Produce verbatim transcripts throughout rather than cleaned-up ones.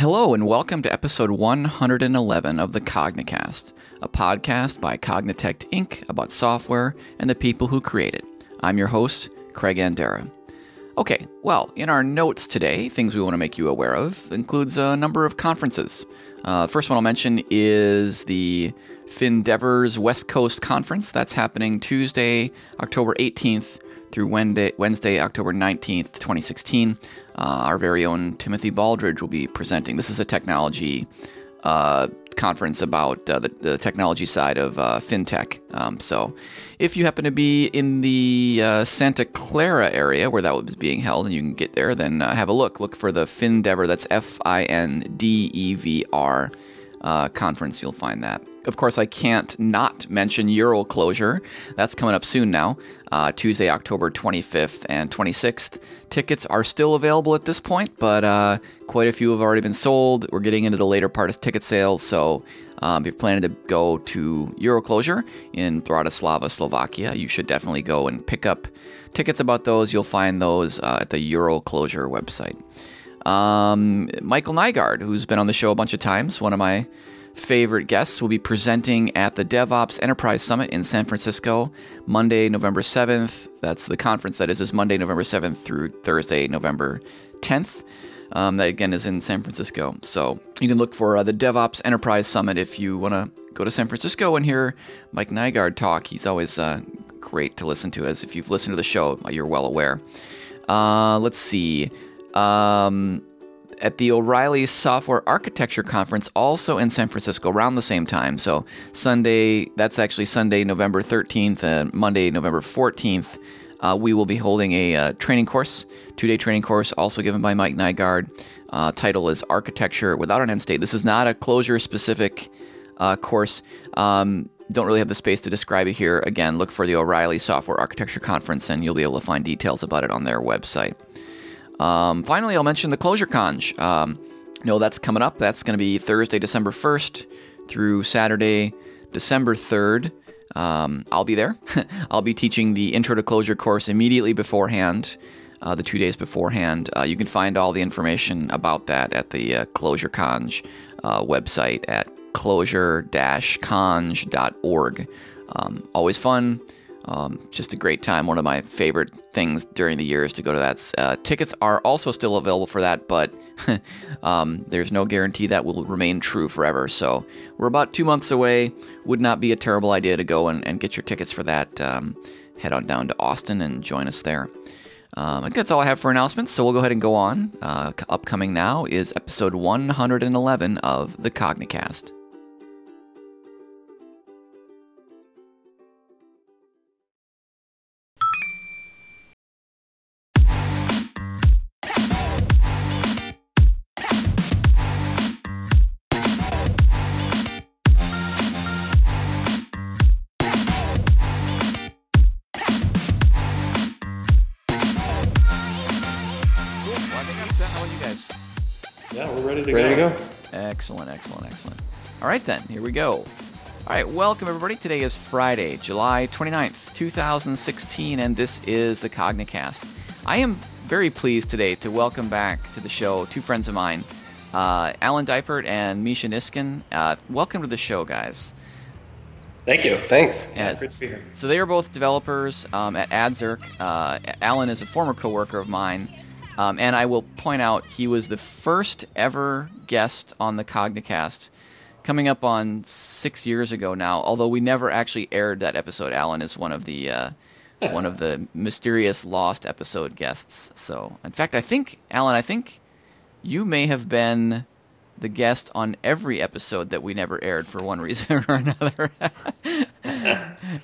Hello and welcome to episode one hundred eleven of the CogniCast, a podcast by Cognitech Incorporated about software and the people who create it. I'm your host, Craig Andera. Okay, well, in our notes today, things we want to make you aware of includes a number of conferences. Uh, first one I'll mention is the FinDevers West Coast Conference. That's happening Tuesday, October eighteenth through Wednesday, Wednesday October nineteenth, twenty sixteen. Uh, our very own Timothy Baldridge will be presenting. This is a technology uh, conference about uh, the, the technology side of uh, fintech. Um, so if you happen to be in the uh, Santa Clara area where that was being held and you can get there, then uh, have a look. Look for the FinDever, that's F I N D E V R uh, conference. You'll find that. Of course, I can't not mention EuroClojure. That's coming up soon now, uh, Tuesday, October twenty-fifth and twenty-sixth. Tickets are still available at this point, but uh, quite a few have already been sold. We're getting into the later part of ticket sales, so um, if you're planning to go to EuroClojure in Bratislava, Slovakia, you should definitely go and pick up tickets about those. You'll find those uh, at the EuroClojure website. Um, Michael Nygard, who's been on the show a bunch of times, one of my favorite guests, will be presenting at the DevOps Enterprise Summit in San Francisco, Monday, November seventh. That's the conference that is this Monday, November seventh through Thursday, November tenth. Um, that again is in San Francisco. So you can look for uh, the DevOps Enterprise Summit if you want to go to San Francisco and hear Mike Nygard talk. He's always uh, great to listen to, as if you've listened to the show, you're well aware. Uh, let's see. Um... At the O'Reilly Software Architecture Conference, also in San Francisco, around the same time. So Sunday, that's actually Sunday, November thirteenth, and Monday, November fourteenth, uh, we will be holding a uh, training course, two-day training course, also given by Mike Nygard. Uh, title is Architecture Without an End State. This is not a Clojure-specific uh, course. Um, don't really have the space to describe it here. Again, look for the O'Reilly Software Architecture Conference, and you'll be able to find details about it on their website. Um, finally, I'll mention the Clojure Conj. Um, no, that's coming up. That's going to be Thursday, December first through Saturday, December third. Um, I'll be there. I'll be teaching the Intro to Clojure course immediately beforehand, uh, the two days beforehand. Uh, you can find all the information about that at the uh, Clojure Conj uh, website at clojure dash conj dot org. Um, always fun. Um, just a great time. One of my favorite things during the year is to go to that. Uh, tickets are also still available for that, but um, there's no guarantee that will remain true forever. So we're about two months away. Would not be a terrible idea to go and, and get your tickets for that. Um, head on down to Austin and join us there. Um, I think that's all I have for announcements, so we'll go ahead and go on. Uh, upcoming now is episode one hundred eleven of the CogniCast. Ready to go? Excellent, excellent, excellent. All right, then, here we go. All right, welcome, everybody. Today is Friday, July twenty-ninth, two thousand sixteen, and this is the CogniCast. I am very pleased today to welcome back to the show two friends of mine, uh, Alan DiPert and Micha Niskin. Uh, welcome to the show, guys. Thank you. Thanks. Yeah, great to be here. So they are both developers um, at Adzerk. Uh, Alan is a former coworker of mine. Um, and I will point out he was the first ever guest on the CogniCast, coming up on six years ago now. Although we never actually aired that episode, Alan is one of the uh, one of the mysterious lost episode guests. So, in fact, I think Alan, I think you may have been the guest on every episode that we never aired for one reason or another.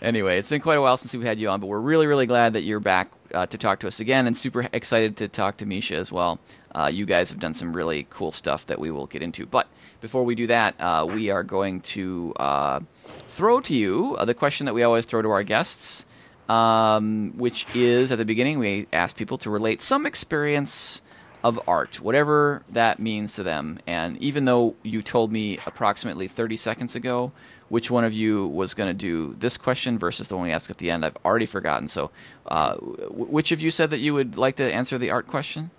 Anyway, it's been quite a while since we've had you on, but we're really, really glad that you're back uh, to talk to us again, and super excited to talk to Micha as well. Uh, you guys have done some really cool stuff that we will get into. But before we do that, uh, we are going to uh, throw to you uh, the question that we always throw to our guests, um, which is, at the beginning, we ask people to relate some experience of art, whatever that means to them. And even though you told me approximately thirty seconds ago which one of you was going to do this question versus the one we asked at the end, I've already forgotten. So uh, w- which of you said that you would like to answer the art question?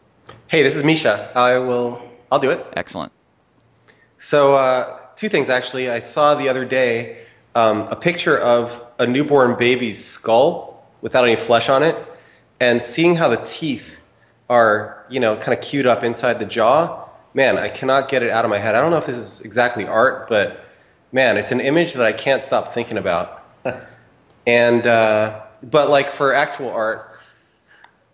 Hey, this is Micha. I will, I'll do it. Excellent. So uh, two things, actually. I saw the other day um, a picture of a newborn baby's skull without any flesh on it, and seeing how the teeth are, you know, kind of queued up inside the jaw, man, I cannot get it out of my head. I don't know if this is exactly art, but man, it's an image that I can't stop thinking about. And uh, but like for actual art,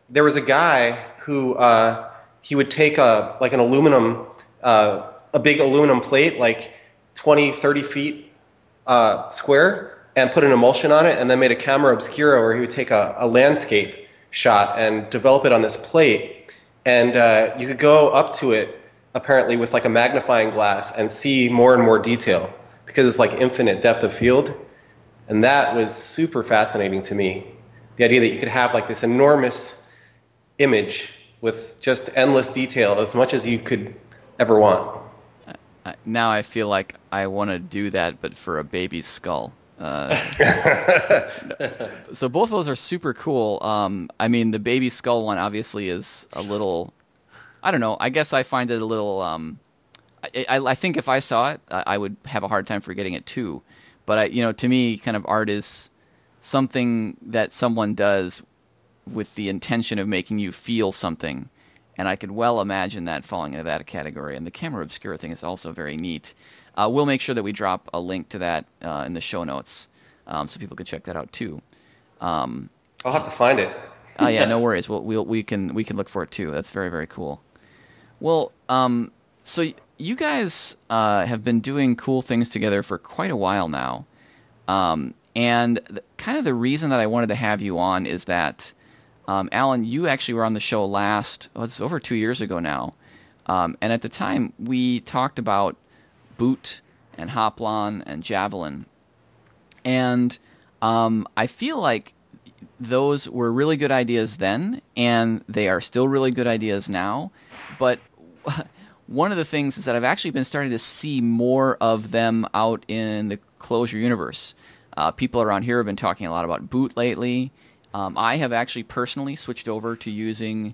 there was a guy who uh, he would take a like an aluminum, uh, a big aluminum plate, like twenty, thirty feet uh, square, and put an emulsion on it, and then made a camera obscura where he would take a, a landscape shot and develop it on this plate. And uh, you could go up to it, apparently, with like a magnifying glass and see more and more detail because it's like infinite depth of field. And that was super fascinating to me, the idea that you could have like this enormous image with just endless detail, as much as you could ever want. Now I feel like I want to do that, but for a baby's skull. Uh, so both of those are super cool. Um, I mean, the baby skull one obviously is a little, I don't know, I guess I find it a little, um, I, I, I think if I saw it, I would have a hard time forgetting it too. But, I, you know, to me, kind of art is something that someone does with the intention of making you feel something. And I could well imagine that falling into that category. And the camera obscura thing is also very neat. Uh, we'll make sure that we drop a link to that uh, in the show notes um, so people can check that out too. Um, I'll have to find it. Oh, uh, yeah, no worries. We'll, we'll, we can we can look for it too. That's very, very cool. Well, um, so... you guys uh, have been doing cool things together for quite a while now. Um, and the, kind of the reason that I wanted to have you on is that, um, Alan, you actually were on the show last, oh, it's over two years ago now. Um, and at the time, we talked about Boot and Hoplon and Javelin. And um, I feel like those were really good ideas then, and they are still really good ideas now. But... one of the things is that I've actually been starting to see more of them out in the Clojure universe. Uh, people around here have been talking a lot about Boot lately. Um, I have actually personally switched over to using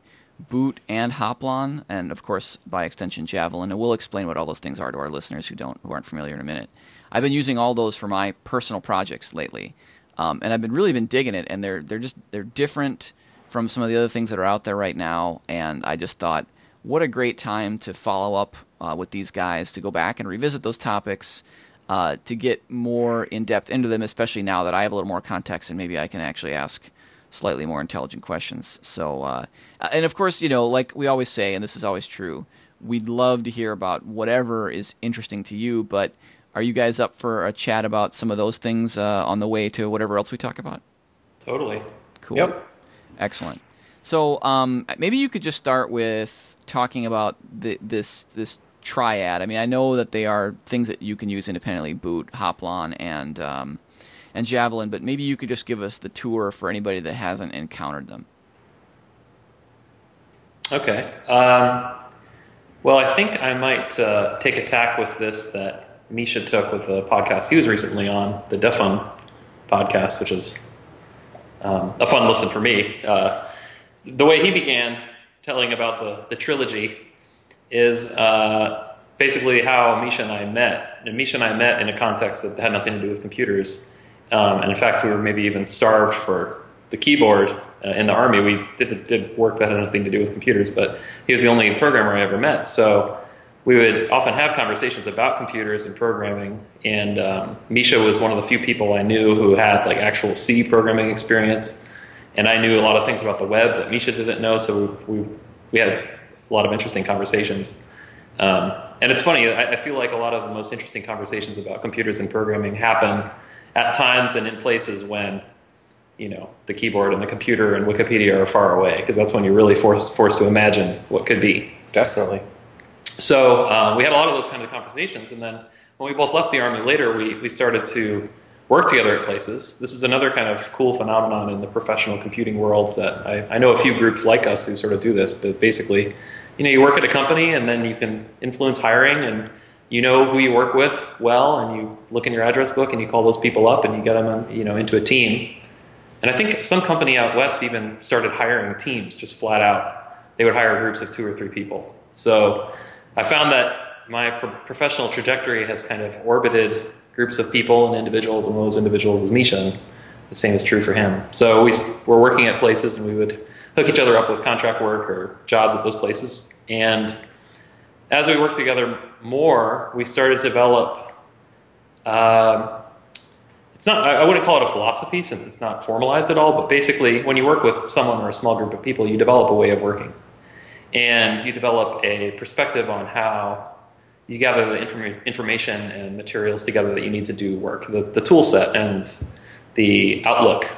Boot and Hoplon, and of course, by extension, Javelin. And we'll explain what all those things are to our listeners who don't who aren't familiar in a minute. I've been using all those for my personal projects lately, um, and I've been really been digging it. And they're they're just they're different from some of the other things that are out there right now. And I just thought, what a great time to follow up uh, with these guys, to go back and revisit those topics, uh, to get more in-depth into them, especially now that I have a little more context and maybe I can actually ask slightly more intelligent questions. So, uh, and of course, you know, like we always say, and this is always true, we'd love to hear about whatever is interesting to you, but are you guys up for a chat about some of those things uh, on the way to whatever else we talk about? Totally. Cool. Yep. Excellent. So um, maybe you could just start with talking about the, this this triad. I mean, I know that they are things that you can use independently: Boot, Hoplon, and um, and Javelin. But maybe you could just give us the tour for anybody that hasn't encountered them. Okay. Um, well, I think I might uh, take a tack with this that Misha took with the podcast he was recently on, the Defun podcast, which is um, a fun listen for me. Uh, The way he began telling about the, the trilogy is uh, basically how Misha and I met. And Misha and I met in a context that had nothing to do with computers. Um, and in fact, we were maybe even starved for the keyboard uh, in the Army. We did, did work that had nothing to do with computers, but he was the only programmer I ever met. So we would often have conversations about computers and programming. And um, Misha was one of the few people I knew who had like actual C programming experience. And I knew a lot of things about the web that Misha didn't know, so we we, we had a lot of interesting conversations. Um, and it's funny, I, I feel like a lot of the most interesting conversations about computers and programming happen at times and in places when, you know, the keyboard and the computer and Wikipedia are far away, because that's when you're really forced forced to imagine what could be. Definitely. So um, we had a lot of those kind of conversations, and then when we both left the Army later, we we started to work together at places. This is another kind of cool phenomenon in the professional computing world that I, I know a few groups like us who sort of do this, but basically, you know, you work at a company and then you can influence hiring, and you know who you work with well, and you look in your address book and you call those people up and you get them on, you know, into a team. And I think some company out west even started hiring teams, just flat out. They would hire groups of two or three people. So I found that my pro professional trajectory has kind of orbited groups of people and individuals, and those individuals is Micha. The same is true for him. So we were working at places, and we would hook each other up with contract work or jobs at those places. And as we worked together more, we started to develop. Uh, it's not. I wouldn't call it a philosophy, since it's not formalized at all. But basically, when you work with someone or a small group of people, you develop a way of working, and you develop a perspective on how you gather the inform information and materials together that you need to do work, the, the tool set and the outlook.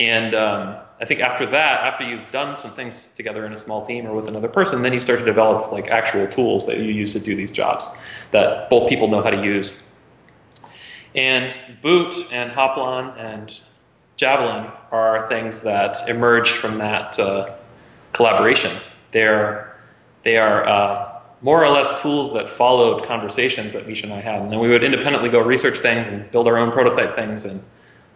And um, I think after that, after you've done some things together in a small team or with another person, then you start to develop like actual tools that you use to do these jobs that both people know how to use. And Boot and Hoplon and Javelin are things that emerge from that uh, collaboration. They're, they are uh, more or less tools that followed conversations that Micha and I had. And then we would independently go research things and build our own prototype things and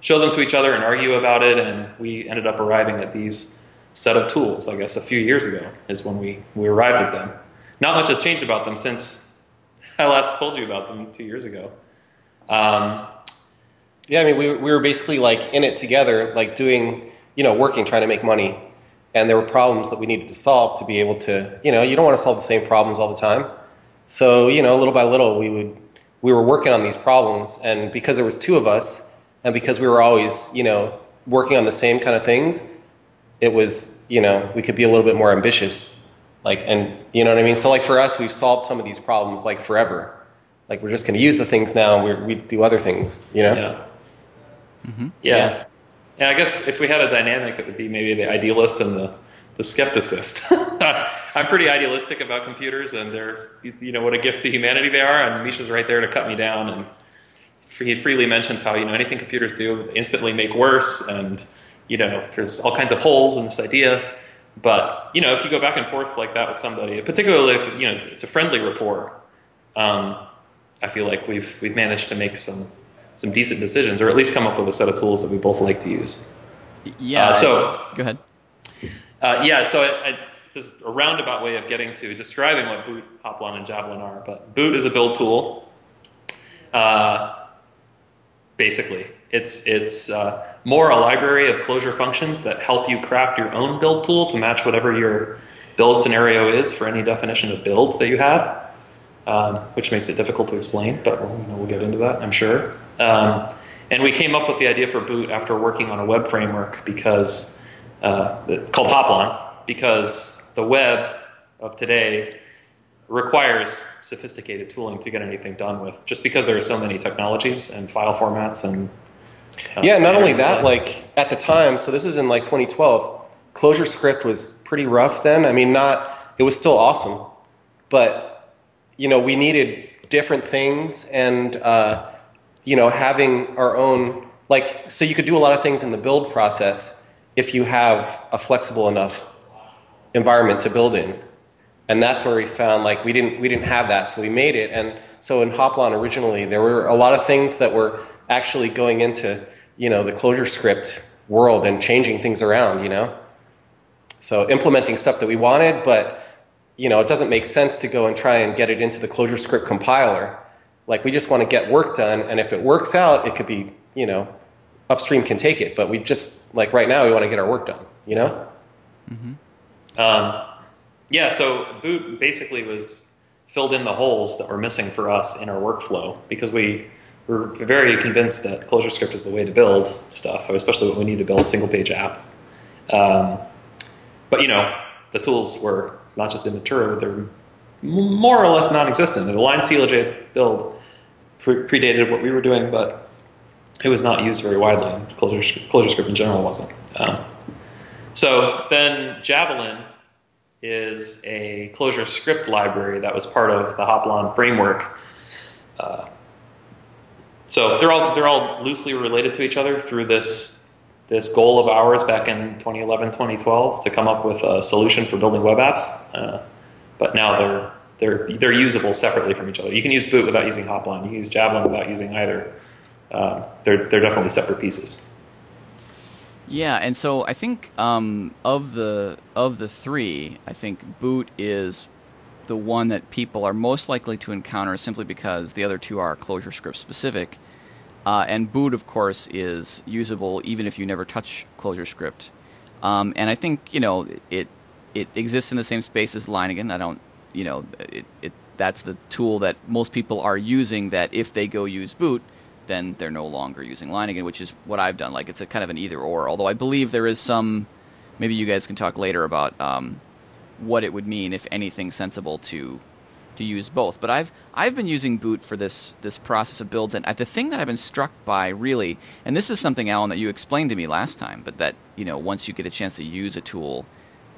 show them to each other and argue about it, and we ended up arriving at these set of tools, I guess, a few years ago is when we, we arrived at them. Not much has changed about them since I last told you about them two years ago. Um, yeah, I mean, we, we were basically like in it together, like doing, you know, working, trying to make money. And there were problems that we needed to solve to be able to, you know, you don't want to solve the same problems all the time. So, you know, little by little, we would, we were working on these problems. And because there was two of us, and because we were always, you know, working on the same kind of things, it was, you know, we could be a little bit more ambitious. Like, and you know what I mean? So like for us, we've solved some of these problems like forever. Like we're just going to use the things now, and we do other things, you know? Yeah. Mm-hmm. Yeah. Yeah. Yeah, I guess if we had a dynamic, it would be maybe the idealist and the, the skepticist. I'm pretty idealistic about computers, and they're, you know, what a gift to humanity they are. And Micha's right there to cut me down, and he freely mentions how, you know, anything computers do they instantly make worse, and, you know, there's all kinds of holes in this idea. But, you know, if you go back and forth like that with somebody, particularly if, you know, it's a friendly rapport, um, I feel like we've we've managed to make some some decent decisions, or at least come up with a set of tools that we both like to use. Yeah. Uh, so go ahead. Uh, yeah. So I, I, this is a roundabout way of getting to describing what Boot, Hoplon, and Javelin are. But Boot is a build tool. Uh, Basically, it's it's uh, more a library of Clojure functions that help you craft your own build tool to match whatever your build scenario is for any definition of build that you have, um, which makes it difficult to explain, but we'll, you know, we'll get into that, I'm sure. Um, and we came up with the idea for Boot after working on a web framework because uh, called Hoplon, because the web of today requires sophisticated tooling to get anything done with, just because there are so many technologies and file formats and uh, yeah, not only that, like at the time, so this is in like twenty twelve, ClojureScript was pretty rough then. I mean, not, it was still awesome, but you know, we needed different things, and uh, you know, having our own, like, so you could do a lot of things in the build process if you have a flexible enough environment to build in. And that's where we found, like, we didn't we didn't have that, so we made it. And so in Hoplon originally, there were a lot of things that were actually going into, you know, the ClojureScript world and changing things around, you know. So implementing stuff that we wanted, but, you know, it doesn't make sense to go and try and get it into the ClojureScript compiler. Like, we just want to get work done, and if it works out, it could be, you know, upstream can take it. But we just, like, right now, we want to get our work done, you know? Mm-hmm. Um. Yeah, so Boot basically was filled in the holes that were missing for us in our workflow, because we were very convinced that ClojureScript is the way to build stuff, especially what we need to build a single-page app. Um, but, you know, the tools were not just immature, but they were more or less non-existent. The Align C L J's build pre predated what we were doing, but it was not used very widely, and ClojureScript, ClojureScript in general wasn't. Um, so then Javelin is a ClojureScript library that was part of the Hoplon framework. Uh, so they're all they're all loosely related to each other through this this goal of ours back in twenty eleven, twenty twelve to come up with a solution for building web apps. Uh, but now they're they're they're usable separately from each other. You can use Boot without using Hoplon. You can use Javelin without using either. Um, they're they're definitely separate pieces. Yeah, and so I think um, of the of the three, I think Boot is the one that people are most likely to encounter simply because the other two are ClojureScript specific. Uh, and Boot, of course, is usable even if you never touch ClojureScript. Um, and I think, you know, it it exists in the same space as Leiningen. I don't, you know, it, it that's the tool that most people are using, that if they go use Boot, then they're no longer using Leiningen, which is what I've done. Like, it's a kind of an either or, although I believe there is some, maybe you guys can talk later about um, what it would mean, if anything sensible, to to use both. But I've I've been using Boot for this this process of builds, and the thing that I've been struck by really, and this is something, Alan, that you explained to me last time, but that, you know, once you get a chance to use a tool,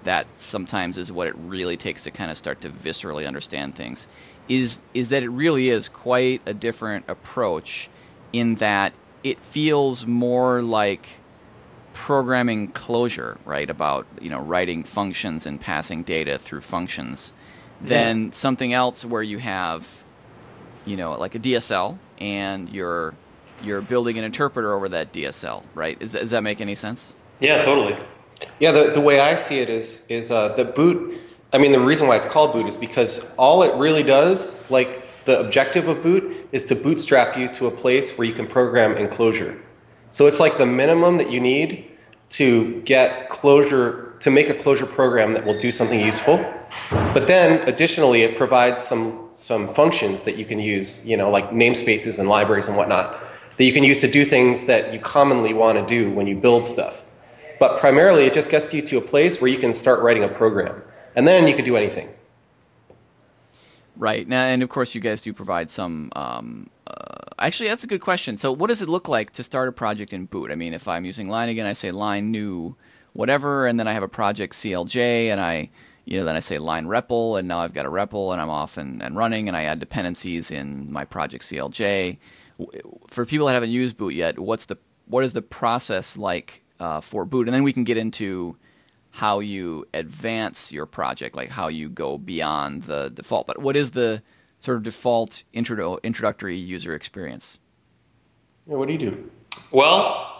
that sometimes is what it really takes to kind of start to viscerally understand things, is is that it really is quite a different approach, in that it feels more like programming Clojure, right, about, you know, writing functions and passing data through functions, than yeah. something else where you have, you know, like a D S L and you're you're building an interpreter over that D S L, right? Is, does that make any sense? Yeah, totally. Yeah, the the way I see it is is uh, the Boot. I mean, the reason why it's called Boot is because all it really does, like the objective of Boot, is to bootstrap you to a place where you can program in Clojure. So it's like the minimum that you need to get Clojure, to make a Clojure program that will do something useful. But then additionally, it provides some some functions that you can use, you know, like namespaces and libraries and whatnot, that you can use to do things that you commonly want to do when you build stuff. But primarily, it just gets you to a place where you can start writing a program, and then you can do anything. Right. Now, and of course, you guys do provide some. Um, uh, actually, that's a good question. So, what does it look like to start a project in Boot? I mean, if I'm using Leiningen, I say line new whatever, and then I have a project C L J, and I, you know, then I say line REPL, and now I've got a REPL, and I'm off and, and running, and I add dependencies in my project C L J. For people that haven't used Boot yet, what's the what is the process like uh, for Boot? And then we can get into how you advance your project, like how you go beyond the default. But what is the sort of default intro, introductory user experience? Yeah, what do you do? Well,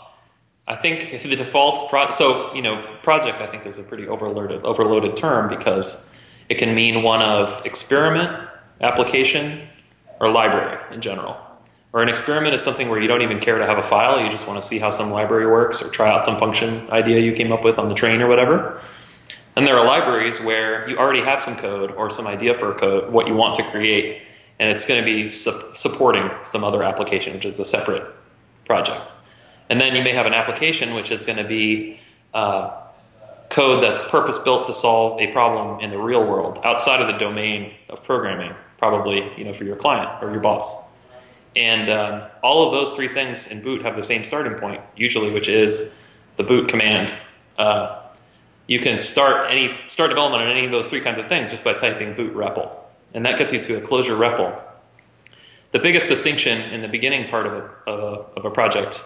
I think the default, pro- so, you know, project I think is a pretty overloaded, overloaded term, because it can mean one of experiment, application, or library in general. Or an experiment is something where you don't even care to have a file. You just want to see how some library works, or try out some function idea you came up with on the train or whatever. And there are libraries where you already have some code or some idea for a code, what you want to create, and it's going to be su- supporting some other application, which is a separate project. And then you may have an application which is going to be uh, code that's purpose-built to solve a problem in the real world, outside of the domain of programming, probably, you know, for your client or your boss. And um, all of those three things in Boot have the same starting point, usually, which is the boot command. Uh, you can start any start development on any of those three kinds of things just by typing boot REPL, and that gets you to a Clojure REPL. The biggest distinction in the beginning part of a, of a, of a project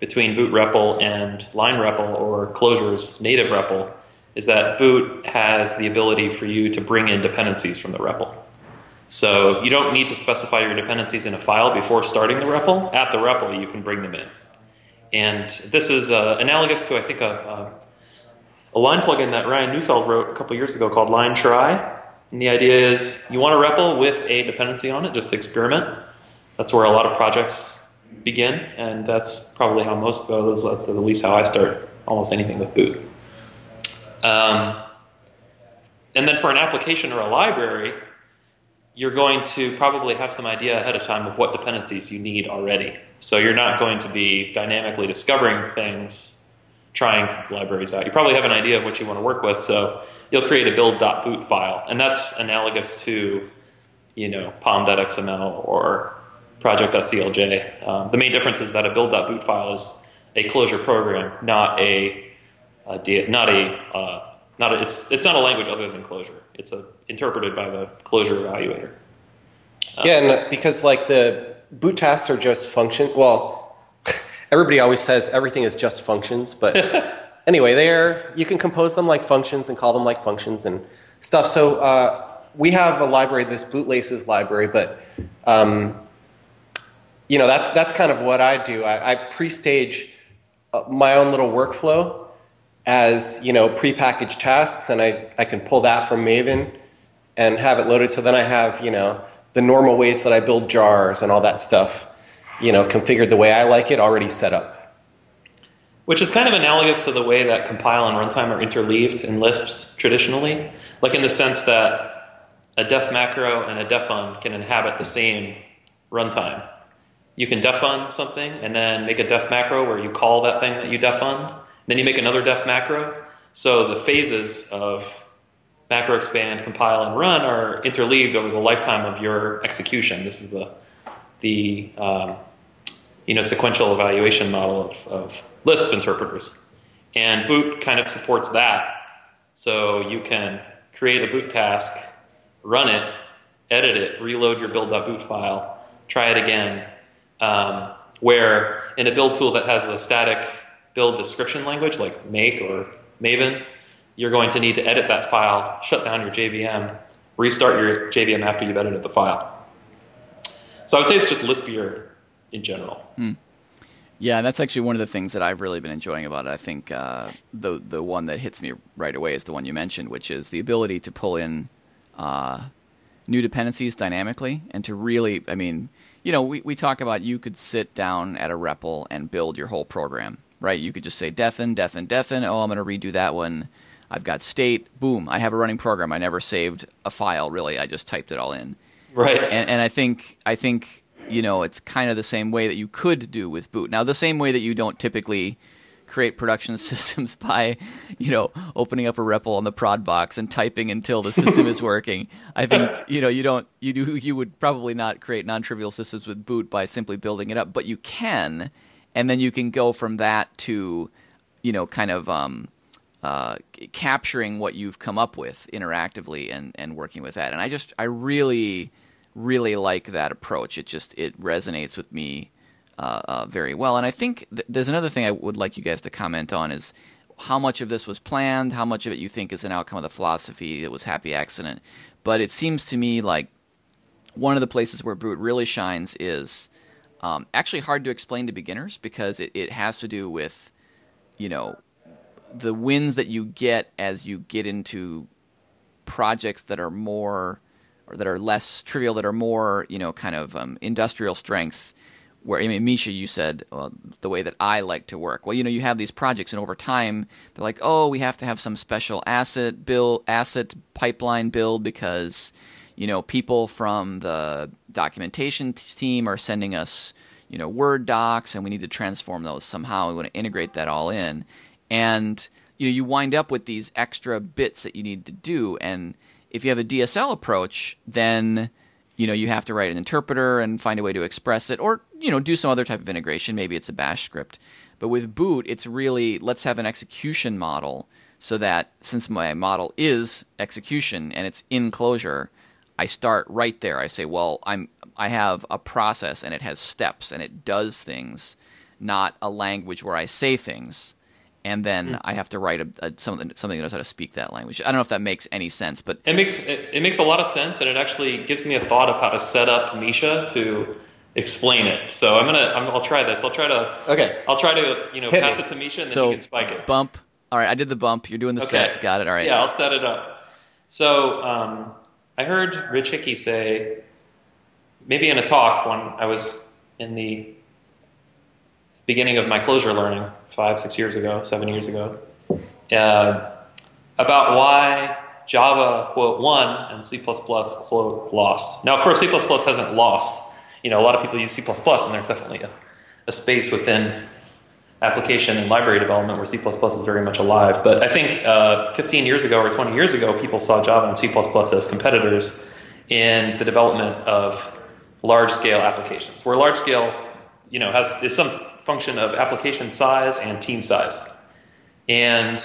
between boot REPL and line REPL, or Clojure's native REPL, is that Boot has the ability for you to bring in dependencies from the REPL. So you don't need to specify your dependencies in a file before starting the REPL. At the REPL, you can bring them in. And this is uh, analogous to, I think, a, a, a line plugin that Ryan Neufeld wrote a couple years ago called line try. And the idea is you want a REPL with a dependency on it, just to experiment. That's where a lot of projects begin, and that's probably how most goes. That's at least how I start almost anything with Boot. Um, and then for an application or a library, you're going to probably have some idea ahead of time of what dependencies you need already. So you're not going to be dynamically discovering things, trying libraries out. You probably have an idea of what you want to work with, so you'll create a build.boot file. And that's analogous to, you know, pom.xml or project.clj. Um, the main difference is that a build.boot file is a Clojure program, not a, a not a uh, Not a, it's it's not a language other than Clojure. It's a, interpreted by the Clojure evaluator. Um, yeah, and because like the boot tasks are just function. Well, everybody always says everything is just functions, but anyway, they're you can compose them like functions and call them like functions and stuff. So uh, we have a library, this bootlaces library, but um, you know that's that's kind of what I do. I, I pre-stage my own little workflow as, you know, prepackaged tasks, and I, I can pull that from Maven and have it loaded. So then I have, you know, the normal ways that I build jars and all that stuff, you know, configured the way I like it, already set up. Which is kind of analogous to the way that compile and runtime are interleaved in Lisps traditionally, like in the sense that a def macro and a defun can inhabit the same runtime. You can defun something and then make a def macro where you call that thing that you defun, then you make another def macro. So the phases of macro expand, compile, and run are interleaved over the lifetime of your execution. This is the the um, you know, sequential evaluation model of, of Lisp interpreters. And Boot kind of supports that. So you can create a Boot task, run it, edit it, reload your build.boot file, try it again, um, where in a build tool that has a static build description language like make or Maven, you're going to need to edit that file, shut down your J V M, restart your J V M after you've edited the file. So I would say it's just Lispier in general. Mm. Yeah, that's actually one of the things that I've really been enjoying about it. I think uh, the the one that hits me right away is the one you mentioned, which is the ability to pull in uh, new dependencies dynamically and to really, I mean, you know, we, we talk about you could sit down at a REPL and build your whole program, right? You could just say defin, defin, defin, oh, I'm going to redo that one. I've got state, boom, I have a running program. I never saved a file, really. I just typed it all in. Right. And, and I think, I think, you know, it's kind of the same way that you could do with Boot. Now, the same way that you don't typically create production systems by, you know, opening up a REPL on the prod box and typing until the system is working. I think, you know, you don't, you do, you would probably not create non-trivial systems with Boot by simply building it up, but you can. And then you can go from that to, you know, kind of, um, Uh, capturing what you've come up with interactively and, and working with that. And I just, I really, really like that approach. It just, it resonates with me uh, uh, very well. And I think th- there's another thing I would like you guys to comment on is how much of this was planned, how much of it you think is an outcome of the philosophy that was happy accident. But it seems to me like one of the places where Boot really shines is um, actually hard to explain to beginners because it, it has to do with, you know, the wins that you get as you get into projects that are more or that are less trivial, that are more, you know, kind of um, industrial strength where, I mean, Misha, you said uh, the way that I like to work. Well, you know, you have these projects and over time they're like, oh, we have to have some special asset build, asset pipeline build because, you know, people from the documentation team are sending us, you know, Word docs and we need to transform those somehow. We want to integrate that all in. And you know, you wind up with these extra bits that you need to do. And if you have a D S L approach, then you know you have to write an interpreter and find a way to express it, or you know do some other type of integration. Maybe it's a bash script. But with Boot, it's really let's have an execution model so that since my model is execution and it's in Clojure, I start right there. I say, well, I'm I have a process and it has steps and it does things, not a language where I say things. And then mm-hmm. I have to write a, a, something something that knows how to speak that language. I don't know if that makes any sense, but it makes it, it makes a lot of sense, and it actually gives me a thought of how to set up Misha to explain it. So I'm gonna I'm, I'll try this. I'll try to okay. I'll try to you know Hit pass it. it to Misha, and so then you can spike it. Bump. All right, I did the bump. You're doing the okay. set. Got it. All right. Yeah, I'll set it up. So um, I heard Rich Hickey say, maybe in a talk when I was in the beginning of my Clojure learning. Five, six years ago, seven years ago, uh, about why Java, quote, won and C++, quote, lost. Now, of course, C++ hasn't lost. You know, a lot of people use C++, and there's definitely a, a space within application and library development where C++ is very much alive. But I think uh, fifteen years ago or twenty years ago, people saw Java and C++ as competitors in the development of large-scale applications, where large-scale, you know, has is some function of application size and team size. And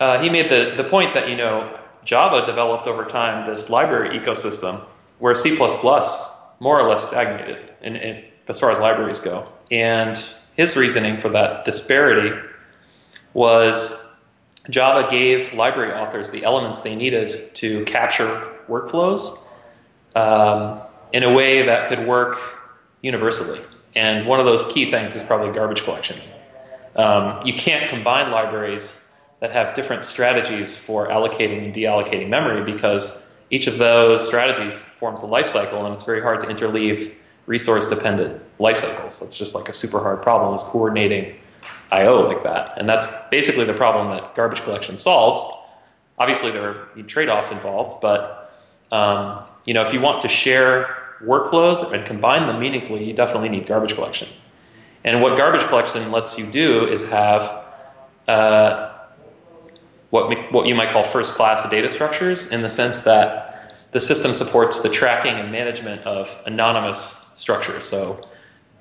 uh, he made the, the point that, you know, Java developed over time this library ecosystem where C++ more or less stagnated in, in, as far as libraries go. And his reasoning for that disparity was Java gave library authors the elements they needed to capture workflows um, in a way that could work universally. And one of those key things is probably garbage collection. Um, you can't combine libraries that have different strategies for allocating and deallocating memory, because each of those strategies forms a life cycle, and it's very hard to interleave resource-dependent life cycles. It's just like a super hard problem, is coordinating I O like that. And that's basically the problem that garbage collection solves. Obviously, there are trade-offs involved, but um, you know, if you want to share workflows and combine them meaningfully, you definitely need garbage collection. And what garbage collection lets you do is have uh, what what you might call first-class data structures, in the sense that the system supports the tracking and management of anonymous structures. So,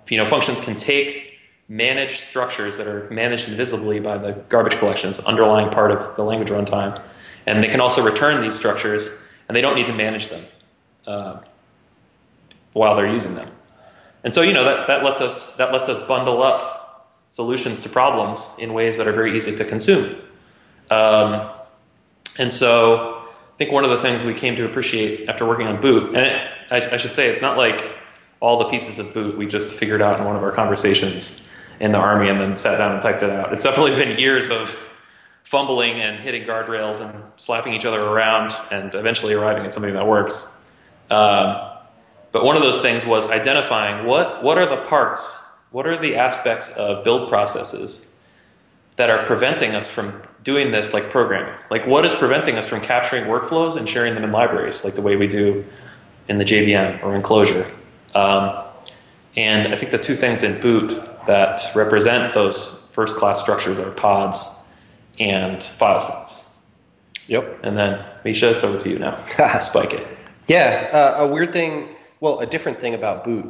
you know, functions can take managed structures that are managed invisibly by the garbage collections, underlying part of the language runtime, and they can also return these structures, and they don't need to manage them uh, while they're using them. And so, you know, that, that lets us that lets us bundle up solutions to problems in ways that are very easy to consume. Um, and so, I think one of the things we came to appreciate after working on Boot, and it, I, I should say, it's not like all the pieces of Boot we just figured out in one of our conversations in the Army and then sat down and typed it out. It's definitely been years of fumbling and hitting guardrails and slapping each other around and eventually arriving at something that works. Um, but one of those things was identifying what, what are the parts, what are the aspects of build processes that are preventing us from doing this like programming. Like, what is preventing us from capturing workflows and sharing them in libraries like the way we do in the J V M or in Clojure? Um, and I think the two things in Boot that represent those first-class structures are pods and file sets. Yep. And then, Misha, it's over to you now. Spike it. Yeah. Uh, a weird thing, well, a different thing about Boot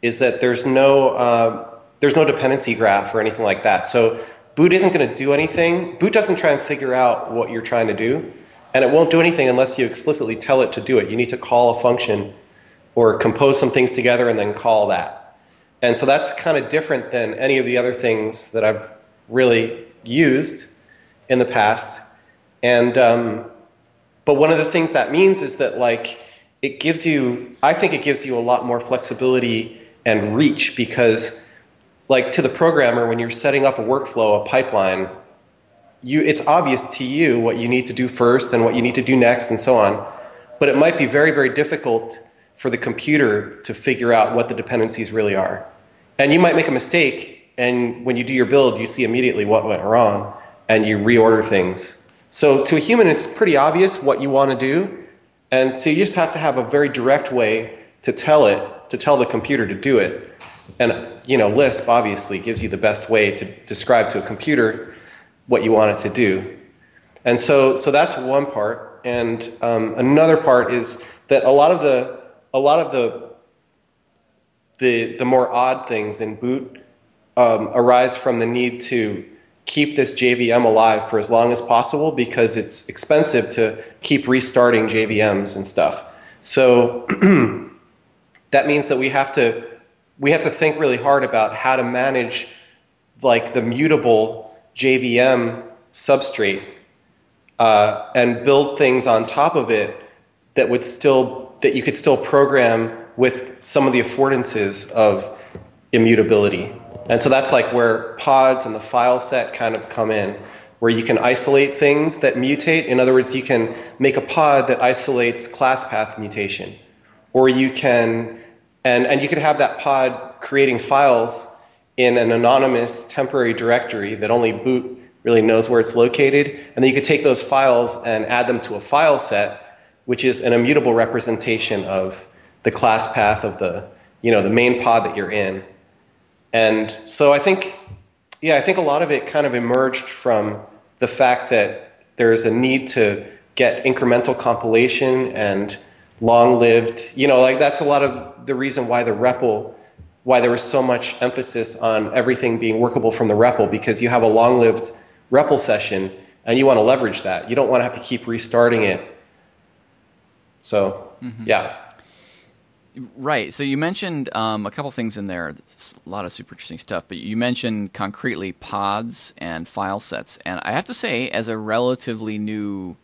is that there's no uh, there's no dependency graph or anything like that. So Boot isn't going to do anything. Boot doesn't try and figure out what you're trying to do, and it won't do anything unless you explicitly tell it to do it. You need to call a function or compose some things together and then call that. And so that's kind of different than any of the other things that I've really used in the past. And um, but one of the things that means is that, like, it gives you, I think it gives you a lot more flexibility and reach, because, like, to the programmer, when you're setting up a workflow, a pipeline, you it's obvious to you what you need to do first and what you need to do next and so on. But it might be very, very difficult for the computer to figure out what the dependencies really are. And you might make a mistake, and when you do your build, you see immediately what went wrong, and you reorder things. So to a human, it's pretty obvious what you want to do, and so you just have to have a very direct way to tell it, to tell the computer to do it. And, you know, Lisp obviously gives you the best way to describe to a computer what you want it to do. And so, so that's one part. And um, another part is that a lot of the A lot of the the the more odd things in Boot um, arise from the need to keep this J V M alive for as long as possible, because it's expensive to keep restarting J V Ms and stuff. So that means that we have to we have to think really hard about how to manage, like, the mutable J V M substrate uh, and build things on top of it that would still. that you could still program with some of the affordances of immutability. And so that's, like, where pods and the file set kind of come in, where you can isolate things that mutate. In other words, you can make a pod that isolates class path mutation. Or you can, and, and you could have that pod creating files in an anonymous temporary directory that only Boot really knows where it's located. And then you could take those files and add them to a file set, which is an immutable representation of the class path of the, you know, the main pod that you're in. And so I think, yeah, I think a lot of it kind of emerged from the fact that there's a need to get incremental compilation and long-lived, you know, like, that's a lot of the reason why the REPL, why there was so much emphasis on everything being workable from the REPL, because you have a long-lived REPL session and you want to leverage that. You don't want to have to keep restarting it. So, mm-hmm. yeah. Right. So you mentioned um, a couple things in there, it's a lot of super interesting stuff, but you mentioned concretely pods and file sets. And I have to say, as a relatively new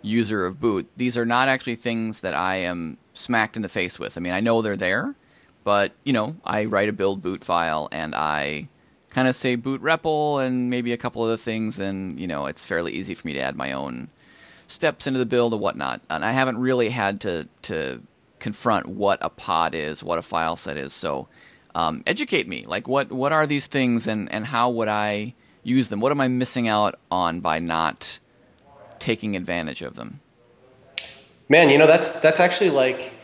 user of Boot, these are not actually things that I am smacked in the face with. I mean, I know they're there, but, you know, I write a build boot file and I kind of say boot REPL and maybe a couple other things, and you know, it's fairly easy for me to add my own steps into the build and whatnot. And I haven't really had to to confront what a pod is, what a file set is. So um, educate me. Like, what what are these things, and and how would I use them? What am I missing out on by not taking advantage of them? Man, you know, that's that's actually like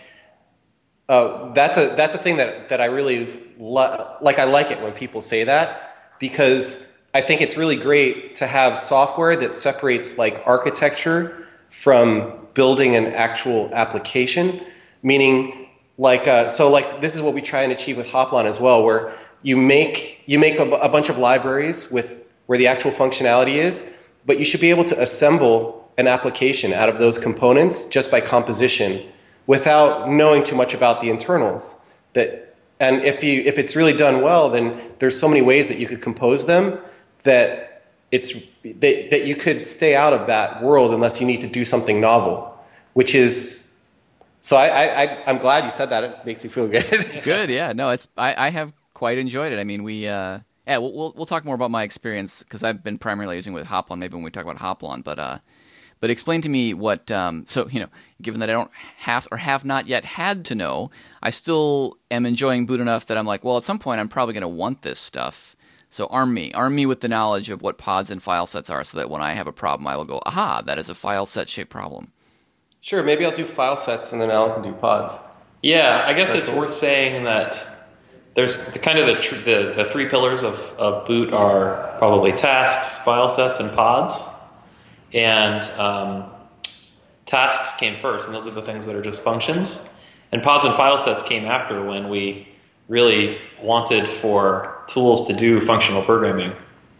uh, that's a that's a thing that that I really lo- like. I like it when people say that, because I think it's really great to have software that separates like architecture from building an actual application. Meaning, like, uh, so like this is what we try and achieve with Hoplon as well, where you make you make a, a bunch of libraries with where the actual functionality is, but you should be able to assemble an application out of those components just by composition, without knowing too much about the internals. That and if you if it's really done well, then there's so many ways that you could compose them that it's that, that you could stay out of that world unless you need to do something novel, which is. So I, I I'm glad you said that. It makes you feel good. Good, yeah. No, it's I, I have quite enjoyed it. I mean, we uh yeah we'll we'll, we'll talk more about my experience because I've been primarily using with Hoplon. Maybe when we talk about Hoplon, but uh, but explain to me what um so you know given that I don't have or have not yet had to know, I still am enjoying boot enough that I'm like, well, at some point I'm probably going to want this stuff. So arm me, arm me with the knowledge of what pods and file sets are, so that when I have a problem, I will go, aha, that is a file set shaped problem. Sure, maybe I'll do file sets and then Alan can do pods. Yeah, I guess that's it's cool. Worth saying that there's the, kind of the, tr- the the three pillars of, of boot are probably tasks, file sets, and pods. And um, tasks came first, and those are the things that are just functions. And pods and file sets came after, when we really wanted for tools to do functional programming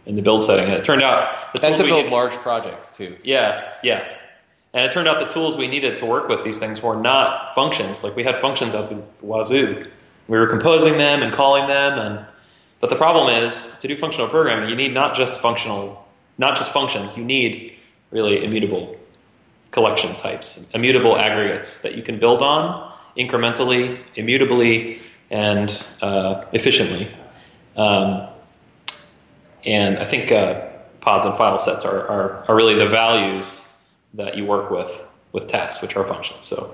in the build setting. And it turned out... The and to build large projects, too. Yeah, yeah. And it turned out the tools we needed to work with these things were not functions. Like, we had functions out the wazoo. We were composing them and calling them. And but the problem is, to do functional programming, you need not just functional, not just functions. You need really immutable collection types, immutable aggregates that you can build on incrementally, immutably, and uh, efficiently. Um, and I think uh, pods and file sets are, are, are really the values that you work with with tasks, which are functions. So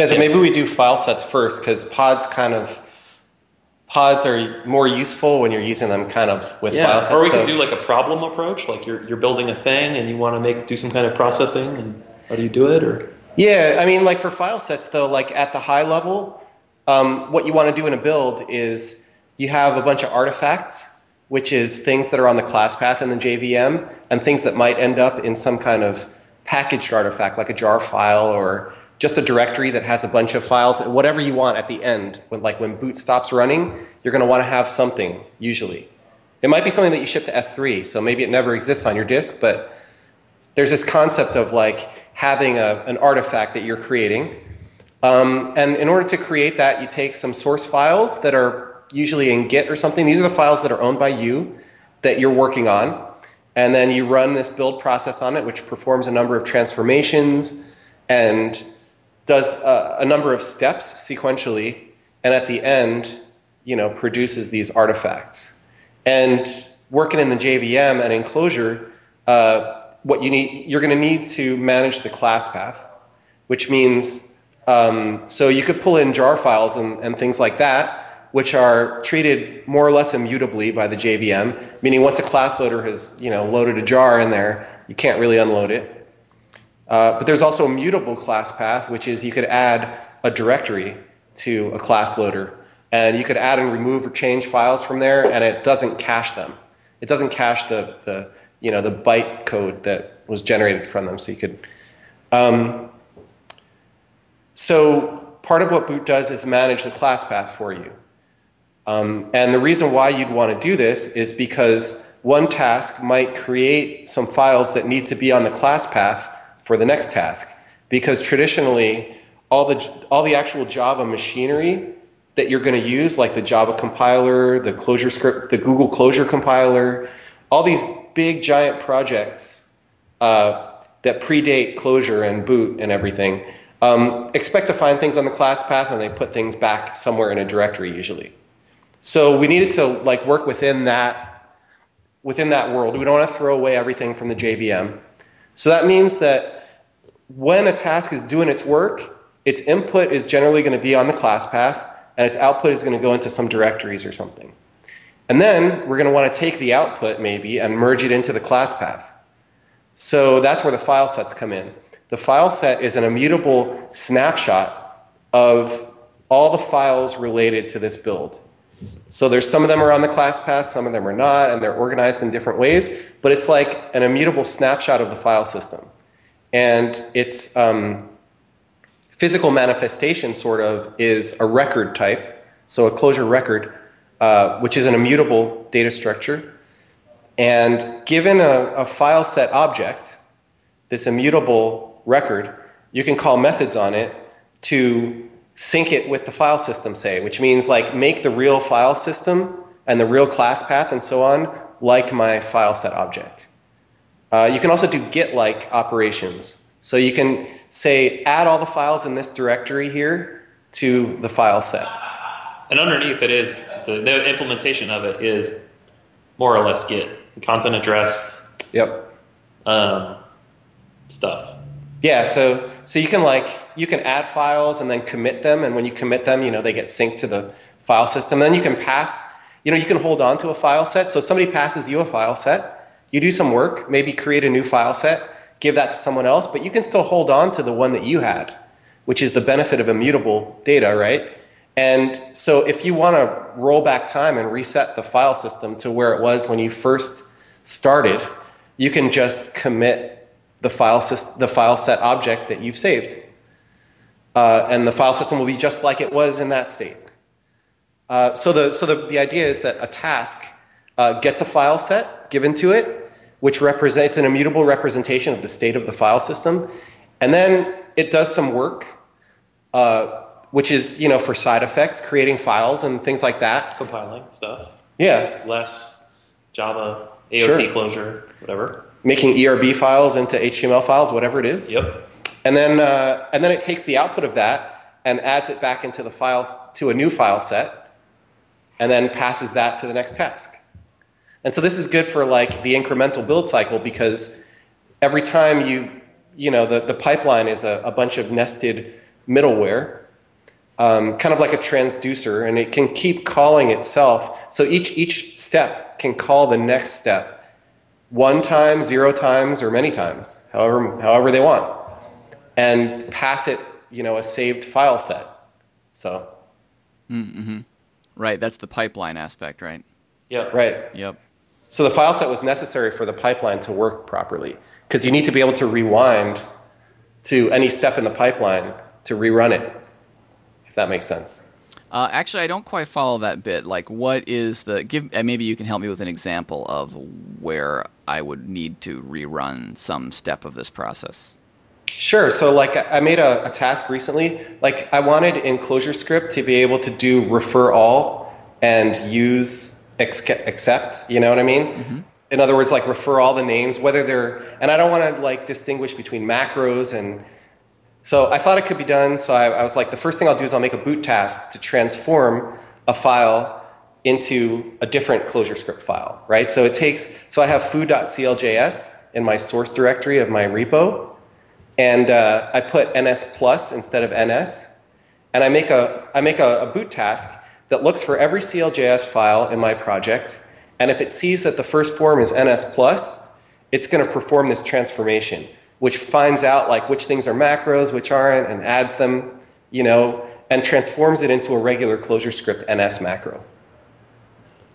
yeah, so maybe we do file sets first, because pods kind of pods are more useful when you're using them kind of with yeah, file sets. Or we so. could do like a problem approach, like you're you're building a thing and you want to make do some kind of processing, and how do you do it? Or yeah, I mean, like for file sets though, like at the high level, um, what you want to do in a build is you have a bunch of artifacts, which is things that are on the class path in the J V M and things that might end up in some kind of packaged artifact, like a jar file or just a directory that has a bunch of files, whatever you want at the end. When, like when boot stops running, you're going to want to have something, usually. It might be something that you ship to S three, so maybe it never exists on your disk, but there's this concept of like having a, an artifact that you're creating. Um, and in order to create that, you take some source files that are usually in Git or something. These are the files that are owned by you that you're working on. And then you run this build process on it, which performs a number of transformations and does a, a number of steps sequentially, and at the end, you know, produces these artifacts. And working in the J V M and in Clojure, uh, what you need, you're going to need to manage the class path, which means um, so you could pull in jar files and, and things like that, which are treated more or less immutably by the J V M, meaning once a class loader has, you know, loaded a jar in there, you can't really unload it. Uh, but there's also a mutable class path, which is you could add a directory to a class loader, and you could add and remove or change files from there, and it doesn't cache them. It doesn't cache the, the you know, the byte code that was generated from them. So you could. Um, so part of what Boot does is manage the class path for you. Um, and the reason why you'd want to do this is because one task might create some files that need to be on the class path for the next task, because traditionally all the all the actual Java machinery that you're going to use, like the Java compiler, the ClojureScript, the Google Clojure compiler, all these big giant projects uh, that predate Clojure and Boot and everything, um, expect to find things on the class path, and they put things back somewhere in a directory usually. So we needed to like work within that within that world. We don't want to throw away everything from the J V M. So that means that when a task is doing its work, its input is generally going to be on the class path, and its output is going to go into some directories or something. And then we're going to want to take the output maybe and merge it into the class path. So that's where the file sets come in. The file set is an immutable snapshot of all the files related to this build. So there's some of them are on the class path, some of them are not, and they're organized in different ways, but it's like an immutable snapshot of the file system. And its um, physical manifestation sort of is a record type, so a Clojure record, uh, which is an immutable data structure. And given a, a file set object, this immutable record, you can call methods on it to sync it with the file system, say, which means like make the real file system and the real class path and so on like my file set object. Uh, you can also do git-like operations. So you can say add all the files in this directory here to the file set. And underneath it is, the, the implementation of it is more or less git. Content addressed yep. um, stuff. Yeah, so so you can like you can add files and then commit them, and when you commit them, you know, they get synced to the file system. And then you can pass, you know, you can hold on to a file set. So somebody passes you a file set, you do some work, maybe create a new file set, give that to someone else, but you can still hold on to the one that you had, which is the benefit of immutable data, right? And so if you want to roll back time and reset the file system to where it was when you first started, you can just commit the file, the file set object that you've saved. Uh, and the file system will be just like it was in that state. Uh, so the, so the, the idea is that a task uh, gets a file set given to it, which represents an immutable representation of the state of the file system. And then it does some work, uh, which is, you know, for side effects, creating files and things like that. Compiling stuff. Yeah. Less Java, A O T sure. Clojure, whatever. Making E R B files into H T M L files, whatever it is. Yep. And then, uh, and then it takes the output of that and adds it back into the files to a new file set, and then passes that to the next task. And so this is good for like the incremental build cycle, because every time you, you know, the, the pipeline is a, a bunch of nested middleware, um, kind of like a transducer, and it can keep calling itself. So each each step can call the next step. One time, zero times, or many times, however however they want, and pass it, you know, a saved file set. So, mm-hmm. Right, that's the pipeline aspect, right? Yeah. Right. Yep. So the file set was necessary for the pipeline to work properly, because you need to be able to rewind to any step in the pipeline to rerun it, if that makes sense. Uh, actually, I don't quite follow that bit. Like, what is the... Give, and maybe you can help me with an example of where I would need to rerun some step of this process. Sure. So, like, I made a, a task recently. Like, I wanted in ClojureScript to be able to do refer all and use ex- accept, you know what I mean? Mm-hmm. In other words, like, refer all the names, whether they're... And I don't want to, like, distinguish between macros and... So I thought it could be done, so I, I was like, the first thing I'll do is I'll make a boot task to transform a file into a different ClojureScript file, right? So it takes, so I have foo dot c l j s in my source directory of my repo, and uh, I put ns plus instead of ns, and I make a I make a, a boot task that looks for every C L J S file in my project, and if it sees that the first form is ns plus, it's going to perform this transformation, which finds out like which things are macros, which aren't, and adds them, you know, and transforms it into a regular ClojureScript N S macro.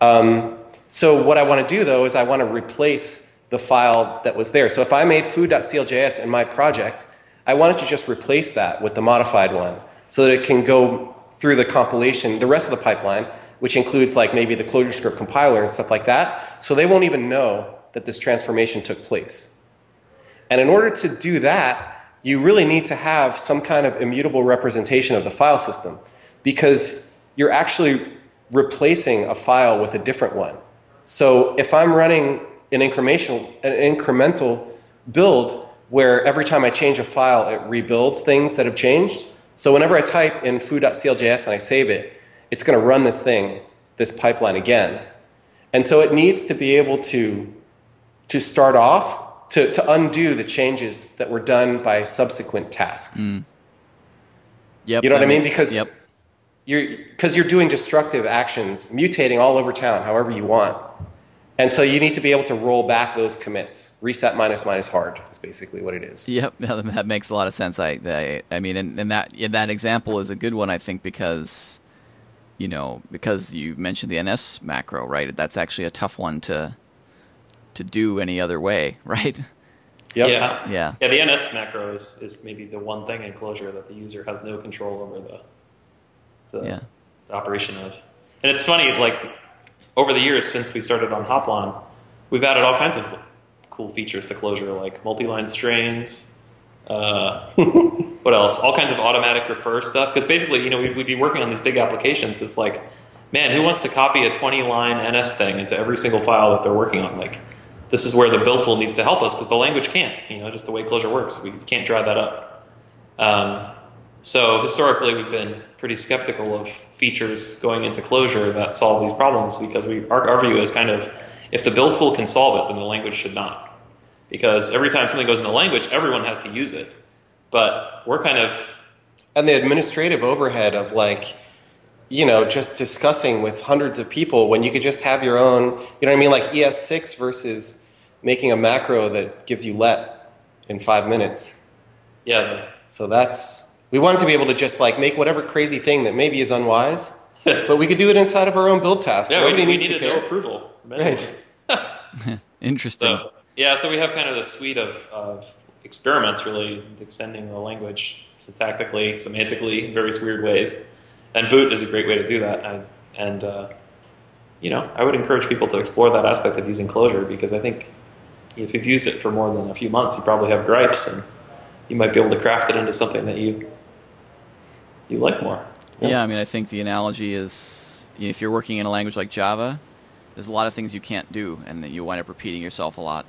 Um, so what I want to do, though, is I want to replace the file that was there. So if I made foo dot c l j s in my project, I wanted to just replace that with the modified one so that it can go through the compilation, the rest of the pipeline, which includes like maybe the ClojureScript compiler and stuff like that, so they won't even know that this transformation took place. And in order to do that, you really need to have some kind of immutable representation of the file system, because you're actually replacing a file with a different one. So if I'm running an incremental, an incremental build where every time I change a file, it rebuilds things that have changed. So whenever I type in foo dot c l j s and I save it, it's going to run this thing, this pipeline again. And so it needs to be able to, to start off, to, to undo the changes that were done by subsequent tasks. Mm. Yep, you know what I mean? Makes, because yep. you're, 'cause you're doing destructive actions, mutating all over town, however you want. And so you need to be able to roll back those commits. Reset minus minus hard is basically what it is. Yep, that makes a lot of sense. I, I, I mean, and, and that and that example is a good one, I think, because, you know, because you mentioned the N S macro, right? That's actually a tough one to to do any other way, right? Yep. Yeah. Yeah. Yeah. The N S macro is, is maybe the one thing in Clojure that the user has no control over the the, yeah. the operation of. And it's funny, like, over the years since we started on Hoplon, we've added all kinds of cool features to Clojure, like multi-line strains, uh, what else? All kinds of automatic refer stuff. Because basically, you know, we'd, we'd be working on these big applications. It's like, man, who wants to copy a twenty-line N S thing into every single file that they're working on? Like, this is where the build tool needs to help us because the language can't. You know, just the way Clojure works, we can't dry that up. Um, so historically, we've been pretty skeptical of features going into Clojure that solve these problems, because we our, our view is kind of, if the build tool can solve it, then the language should not. Because every time something goes in the language, everyone has to use it. But we're kind of... And the administrative overhead of, like, you know, just discussing with hundreds of people when you could just have your own, you know what I mean, like E S six versus making a macro that gives you let in five minutes. Yeah. So that's... We wanted to be able to just, like, make whatever crazy thing that maybe is unwise, but we could do it inside of our own build task. Yeah, Nobody we, we needed no approval. Right. Interesting. So, yeah, so we have kind of this suite of, of experiments, really, extending the language syntactically, semantically, in various weird ways. And Boot is a great way to do that. I, and, uh, you know, I would encourage people to explore that aspect of using Clojure, because I think if you've used it for more than a few months, you probably have gripes, and you might be able to craft it into something that you... you like more. Yeah. yeah, I mean, I think the analogy is, if you're working in a language like Java, there's a lot of things you can't do, and you wind up repeating yourself a lot.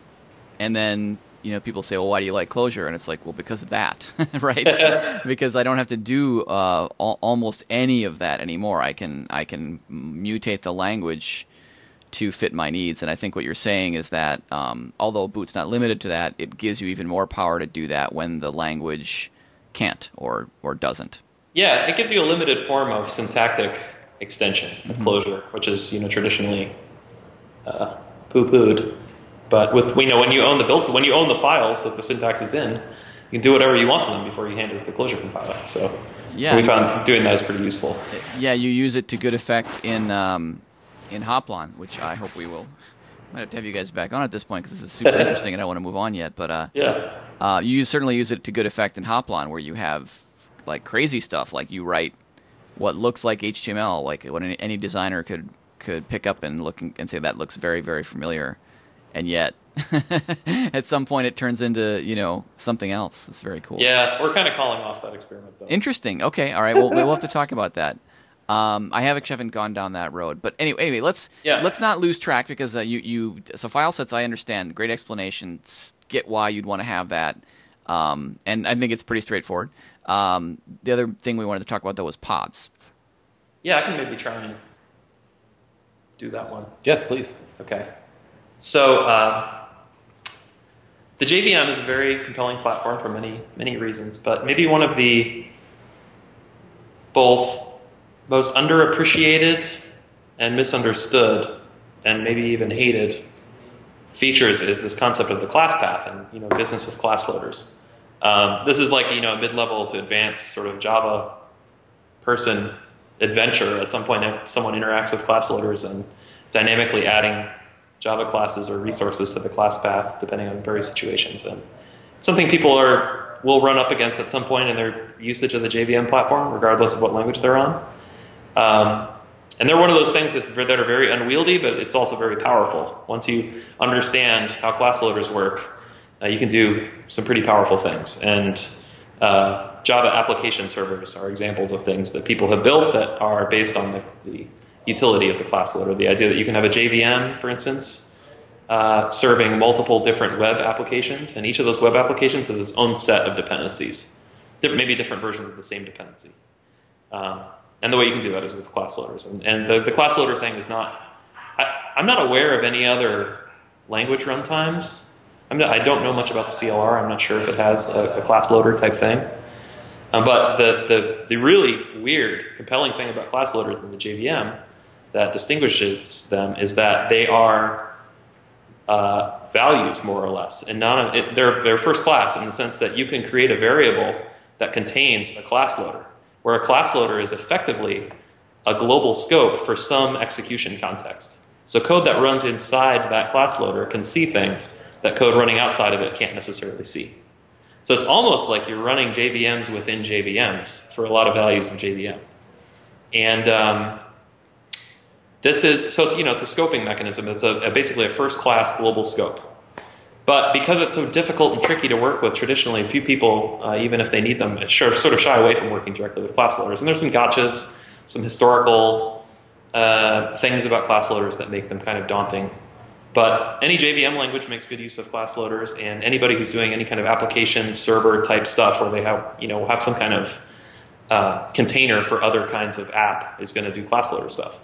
And then, you know, people say, well, why do you like Clojure? And it's like, well, because of that, right? Because I don't have to do uh, al- almost any of that anymore. I can I can mutate the language to fit my needs. And I think what you're saying is that, um, although Boot's not limited to that, it gives you even more power to do that when the language can't or, or doesn't. Yeah, it gives you a limited form of syntactic extension of mm-hmm. Clojure, which is, you know, traditionally uh, poo-pooed. But with we you know when you own the build, when you own the files that the syntax is in, you can do whatever you want to them before you hand it to the Clojure compiler. So yeah, we found doing that is pretty useful. It, yeah, you use it to good effect in um, in Hoplon, which I hope we will. Might have to have you guys back on at this point because this is super interesting, and I don't want to move on yet. But uh, yeah, uh, you certainly use it to good effect in Hoplon, where you have like crazy stuff, like you write what looks like H T M L, like what any, any designer could could pick up and look and say that looks very, very familiar, and yet at some point it turns into, you know, something else. It's very cool. Yeah, we're kind of calling off that experiment though. Interesting. Okay, all right. Well, we'll have to talk about that. Um, I haven't, haven't gone down that road, but anyway, anyway, let's yeah. let's not lose track because uh, you you so file sets. I understand. Great explanation. Get why you'd want to have that, um, and I think it's pretty straightforward. Um, the other thing we wanted to talk about, though, was pods. Yeah, I can maybe try and do that one. Yes, please. Okay. So uh, the J V M is a very compelling platform for many, many reasons, but maybe one of the both most underappreciated and misunderstood and maybe even hated features is this concept of the class path and, you know, business with class loaders. Um, this is like, you know, a mid-level to advanced sort of Java person adventure. At some point, if someone interacts with class loaders and dynamically adding Java classes or resources to the class path, depending on various situations. And it's something people are will run up against at some point in their usage of the J V M platform, regardless of what language they're on. Um, and they're one of those things that, that are very unwieldy, but it's also very powerful. Once you understand how class loaders work, Uh, you can do some pretty powerful things. And uh, Java application servers are examples of things that people have built that are based on the, the utility of the class loader. The idea that you can have a J V M, for instance, uh, serving multiple different web applications, and each of those web applications has its own set of dependencies, maybe different versions of the same dependency. Um, and the way you can do that is with class loaders. And, and the, the class loader thing is not... I, I'm not aware of any other language runtimes. I'm not, I don't know much about the C L R. I'm not sure if it has a, a class loader type thing. Um, but the, the, the really weird, compelling thing about class loaders in the J V M that distinguishes them is that they are uh, values, more or less. And not a, it, they're, they're first class in the sense that you can create a variable that contains a class loader, where a class loader is effectively a global scope for some execution context. So code that runs inside that class loader can see things that code running outside of it can't necessarily see. So it's almost like you're running J V Ms within J V Ms for a lot of values in J V M. And um, this is, so it's, you know, it's a scoping mechanism. It's a, a basically a first-class global scope. But because it's so difficult and tricky to work with traditionally, few people, uh, even if they need them, sure, sort of shy away from working directly with class loaders. And there's some gotchas, some historical uh, things about class loaders that make them kind of daunting. But any J V M language makes good use of class loaders, and anybody who's doing any kind of application server type stuff where they have, you know, have some kind of uh, container for other kinds of app is going to do class loader stuff.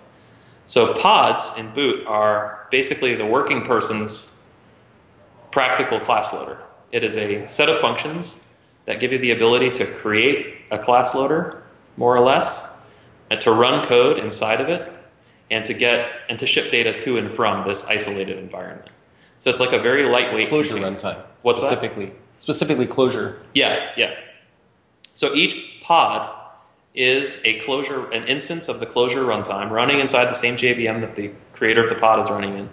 So pods in Boot are basically the working person's practical class loader. It is a set of functions that give you the ability to create a class loader, more or less, and to run code inside of it, and to get and to ship data to and from this isolated environment. So it's like a very lightweight Clojure runtime. What's specifically that? Specifically Clojure. Yeah, yeah. So each pod is a Clojure, an instance of the Clojure runtime running inside the same J V M that the creator of the pod is running in,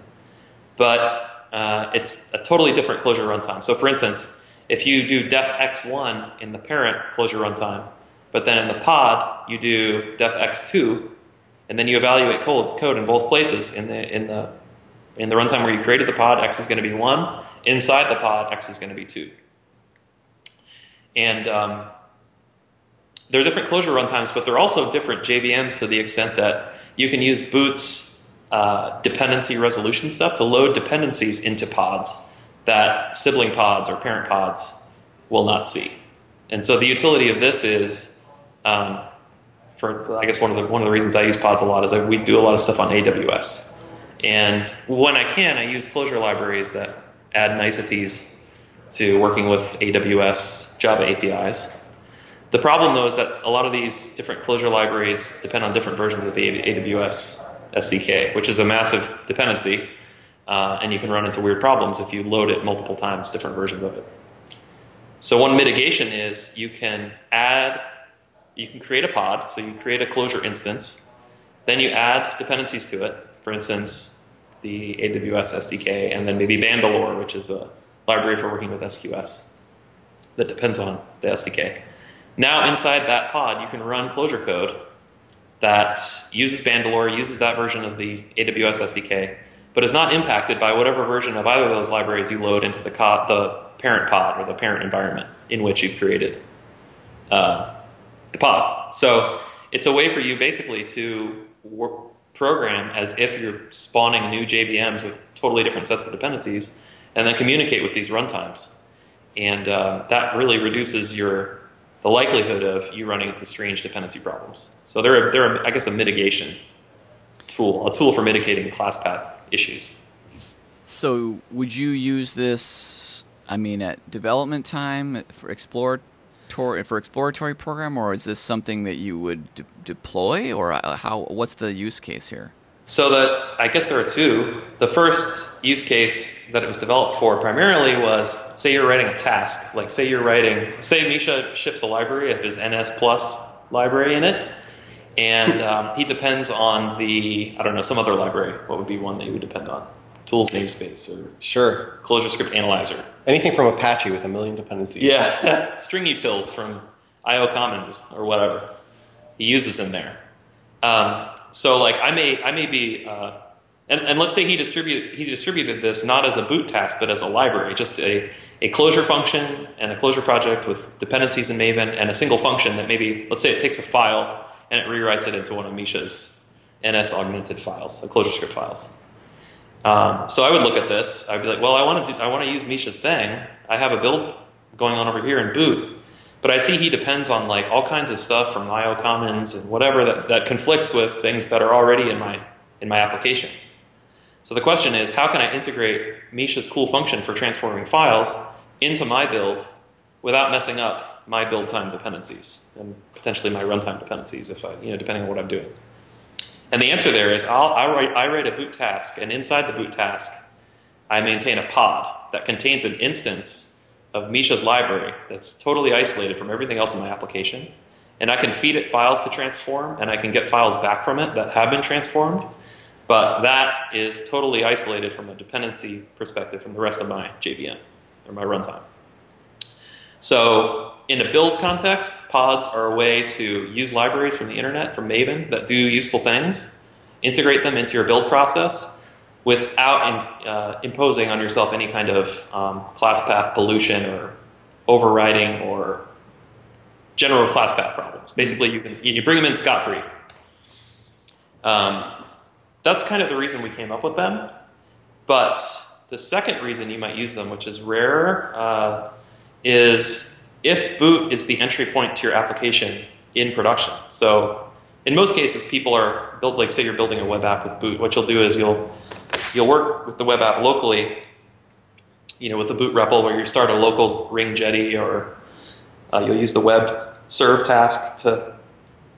but uh, it's a totally different Clojure runtime. So for instance, if you do def x one in the parent Clojure runtime, but then in the pod you do def x two. And then you evaluate code, code in both places. In the in the in the runtime where you created the pod, x is going to be one. Inside the pod, x is going to be two. And um, there are different Clojure runtimes, but they're also different J V Ms to the extent that you can use Boot's uh, dependency resolution stuff to load dependencies into pods that sibling pods or parent pods will not see. And so the utility of this is. Um, For, I guess one of the one of the reasons I use pods a lot is I, we do a lot of stuff on A W S, and when I can, I use Clojure libraries that add niceties to working with A W S Java A P Is. The problem though is that a lot of these different Clojure libraries depend on different versions of the A W S S D K, which is a massive dependency, uh, and you can run into weird problems if you load it multiple times, different versions of it. So one mitigation is you can add. You can create a pod, so you create a Clojure instance, then you add dependencies to it, for instance, the A W S S D K, and then maybe Bandalore, which is a library for working with S Q S that depends on the S D K. Now inside that pod, you can run Clojure code that uses Bandalore, uses that version of the A W S S D K, but is not impacted by whatever version of either of those libraries you load into the, co- the parent pod or the parent environment in which you've created uh, the pod. So it's a way for you basically to work, program as if you're spawning new J V Ms with totally different sets of dependencies and then communicate with these runtimes. And uh, that really reduces your the likelihood of you running into strange dependency problems. So they're, they're I guess, a mitigation tool, a tool for mitigating class path issues. So would you use this, I mean, at development time for Explore? For exploratory program, or is this something that you would de- deploy, or how? What's the use case here? So that I guess there are two. The first use case that it was developed for primarily was, say you're writing a task, like say you're writing, say Misha ships a library of his N S plus library in it, and um, he depends on the I don't know some other library. What would be one that you would depend on? Tools namespace or sure ClojureScript analyzer. Anything from Apache with a million dependencies. Yeah, string utils from I O Commons or whatever he uses in there. Um, so like I may I may be uh, and and let's say he distributed he distributed this not as a boot task but as a library, just a a Clojure function and a Clojure project with dependencies in Maven and a single function that maybe let's say it takes a file and it rewrites it into one of Misha's N S augmented files, the ClojureScript files. Um, so I would look at this. I'd be like, well, I want to do, I want to use Misha's thing. I have a build going on over here in Boot, but I see he depends on like all kinds of stuff from I O Commons and whatever that, that conflicts with things that are already in my in my application. So the question is, how can I integrate Misha's cool function for transforming files into my build without messing up my build time dependencies and potentially my runtime dependencies, if I, you know, depending on what I'm doing? And the answer there is I'll, I, write, I write a boot task, and inside the boot task, I maintain a pod that contains an instance of Misha's library that's totally isolated from everything else in my application. And I can feed it files to transform, and I can get files back from it that have been transformed. But that is totally isolated from a dependency perspective from the rest of my J V M or my runtime. So in a build context, pods are a way to use libraries from the internet, from Maven, that do useful things, integrate them into your build process without in, uh, imposing on yourself any kind of um, class path pollution or overriding or general class path problems. Basically, you can you bring them in scot-free. Um, that's kind of the reason we came up with them. But the second reason you might use them, which is rarer, uh, is if boot is the entry point to your application in production. So in most cases, people are built, like say you're building a web app with boot. What you'll do is you'll you'll work with the web app locally, you know, with the boot R E P L, where you start a local ring jetty, or uh, you'll use the web serve task to,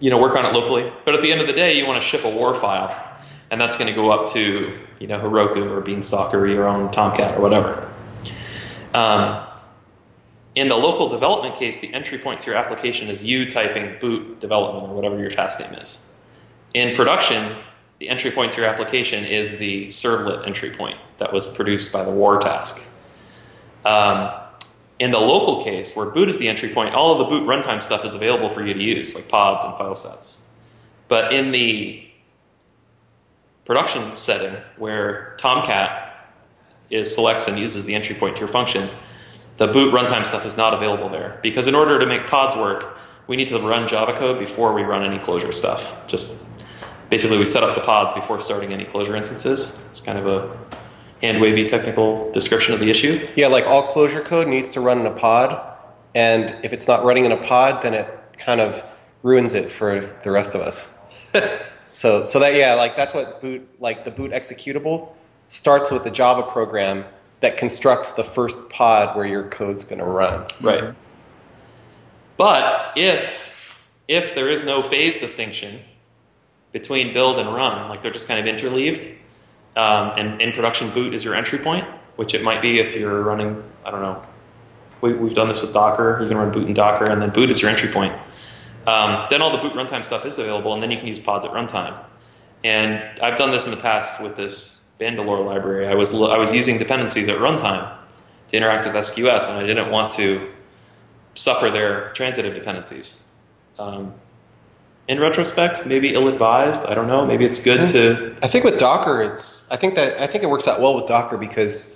you know, work on it locally. But at the end of the day, you want to ship a WAR file. And that's going to go up to, you know, Heroku or Beanstalk or your own Tomcat or whatever. Um, in the local development case, the entry point to your application is you typing boot development or whatever your task name is. In production, the entry point to your application is the servlet entry point that was produced by the WAR task. Um, in the local case, where boot is the entry point, all of the boot runtime stuff is available for you to use, like pods and file sets. But in the production setting, where Tomcat is selects and uses the entry point to your function, the boot runtime stuff is not available there. Because in order to make pods work, we need to run Java code before we run any Clojure stuff. Just basically, we set up the pods before starting any Clojure instances. It's kind of a hand-wavy technical description of the issue. Yeah, like all Clojure code needs to run in a pod. And if it's not running in a pod, then it kind of ruins it for the rest of us. So, so that, yeah, like that's what boot, like the boot executable starts with a Java program that constructs the first pod where your code's going to run. Right. Mm-hmm. But if if there is no phase distinction between build and run, like they're just kind of interleaved, um, and in production boot is your entry point, which it might be if you're running, I don't know, we, we've done this with Docker. You can run boot in Docker, and then boot is your entry point. Um, then all the boot runtime stuff is available, and then you can use pods at runtime. And I've done this in the past with this Bandalore library. I was I was using dependencies at runtime to interact with S Q S, and I didn't want to suffer their transitive dependencies. Um, in retrospect, maybe ill-advised. I don't know. Maybe it's good I think, to. I think with Docker, it's. I think that I think it works out well with Docker, because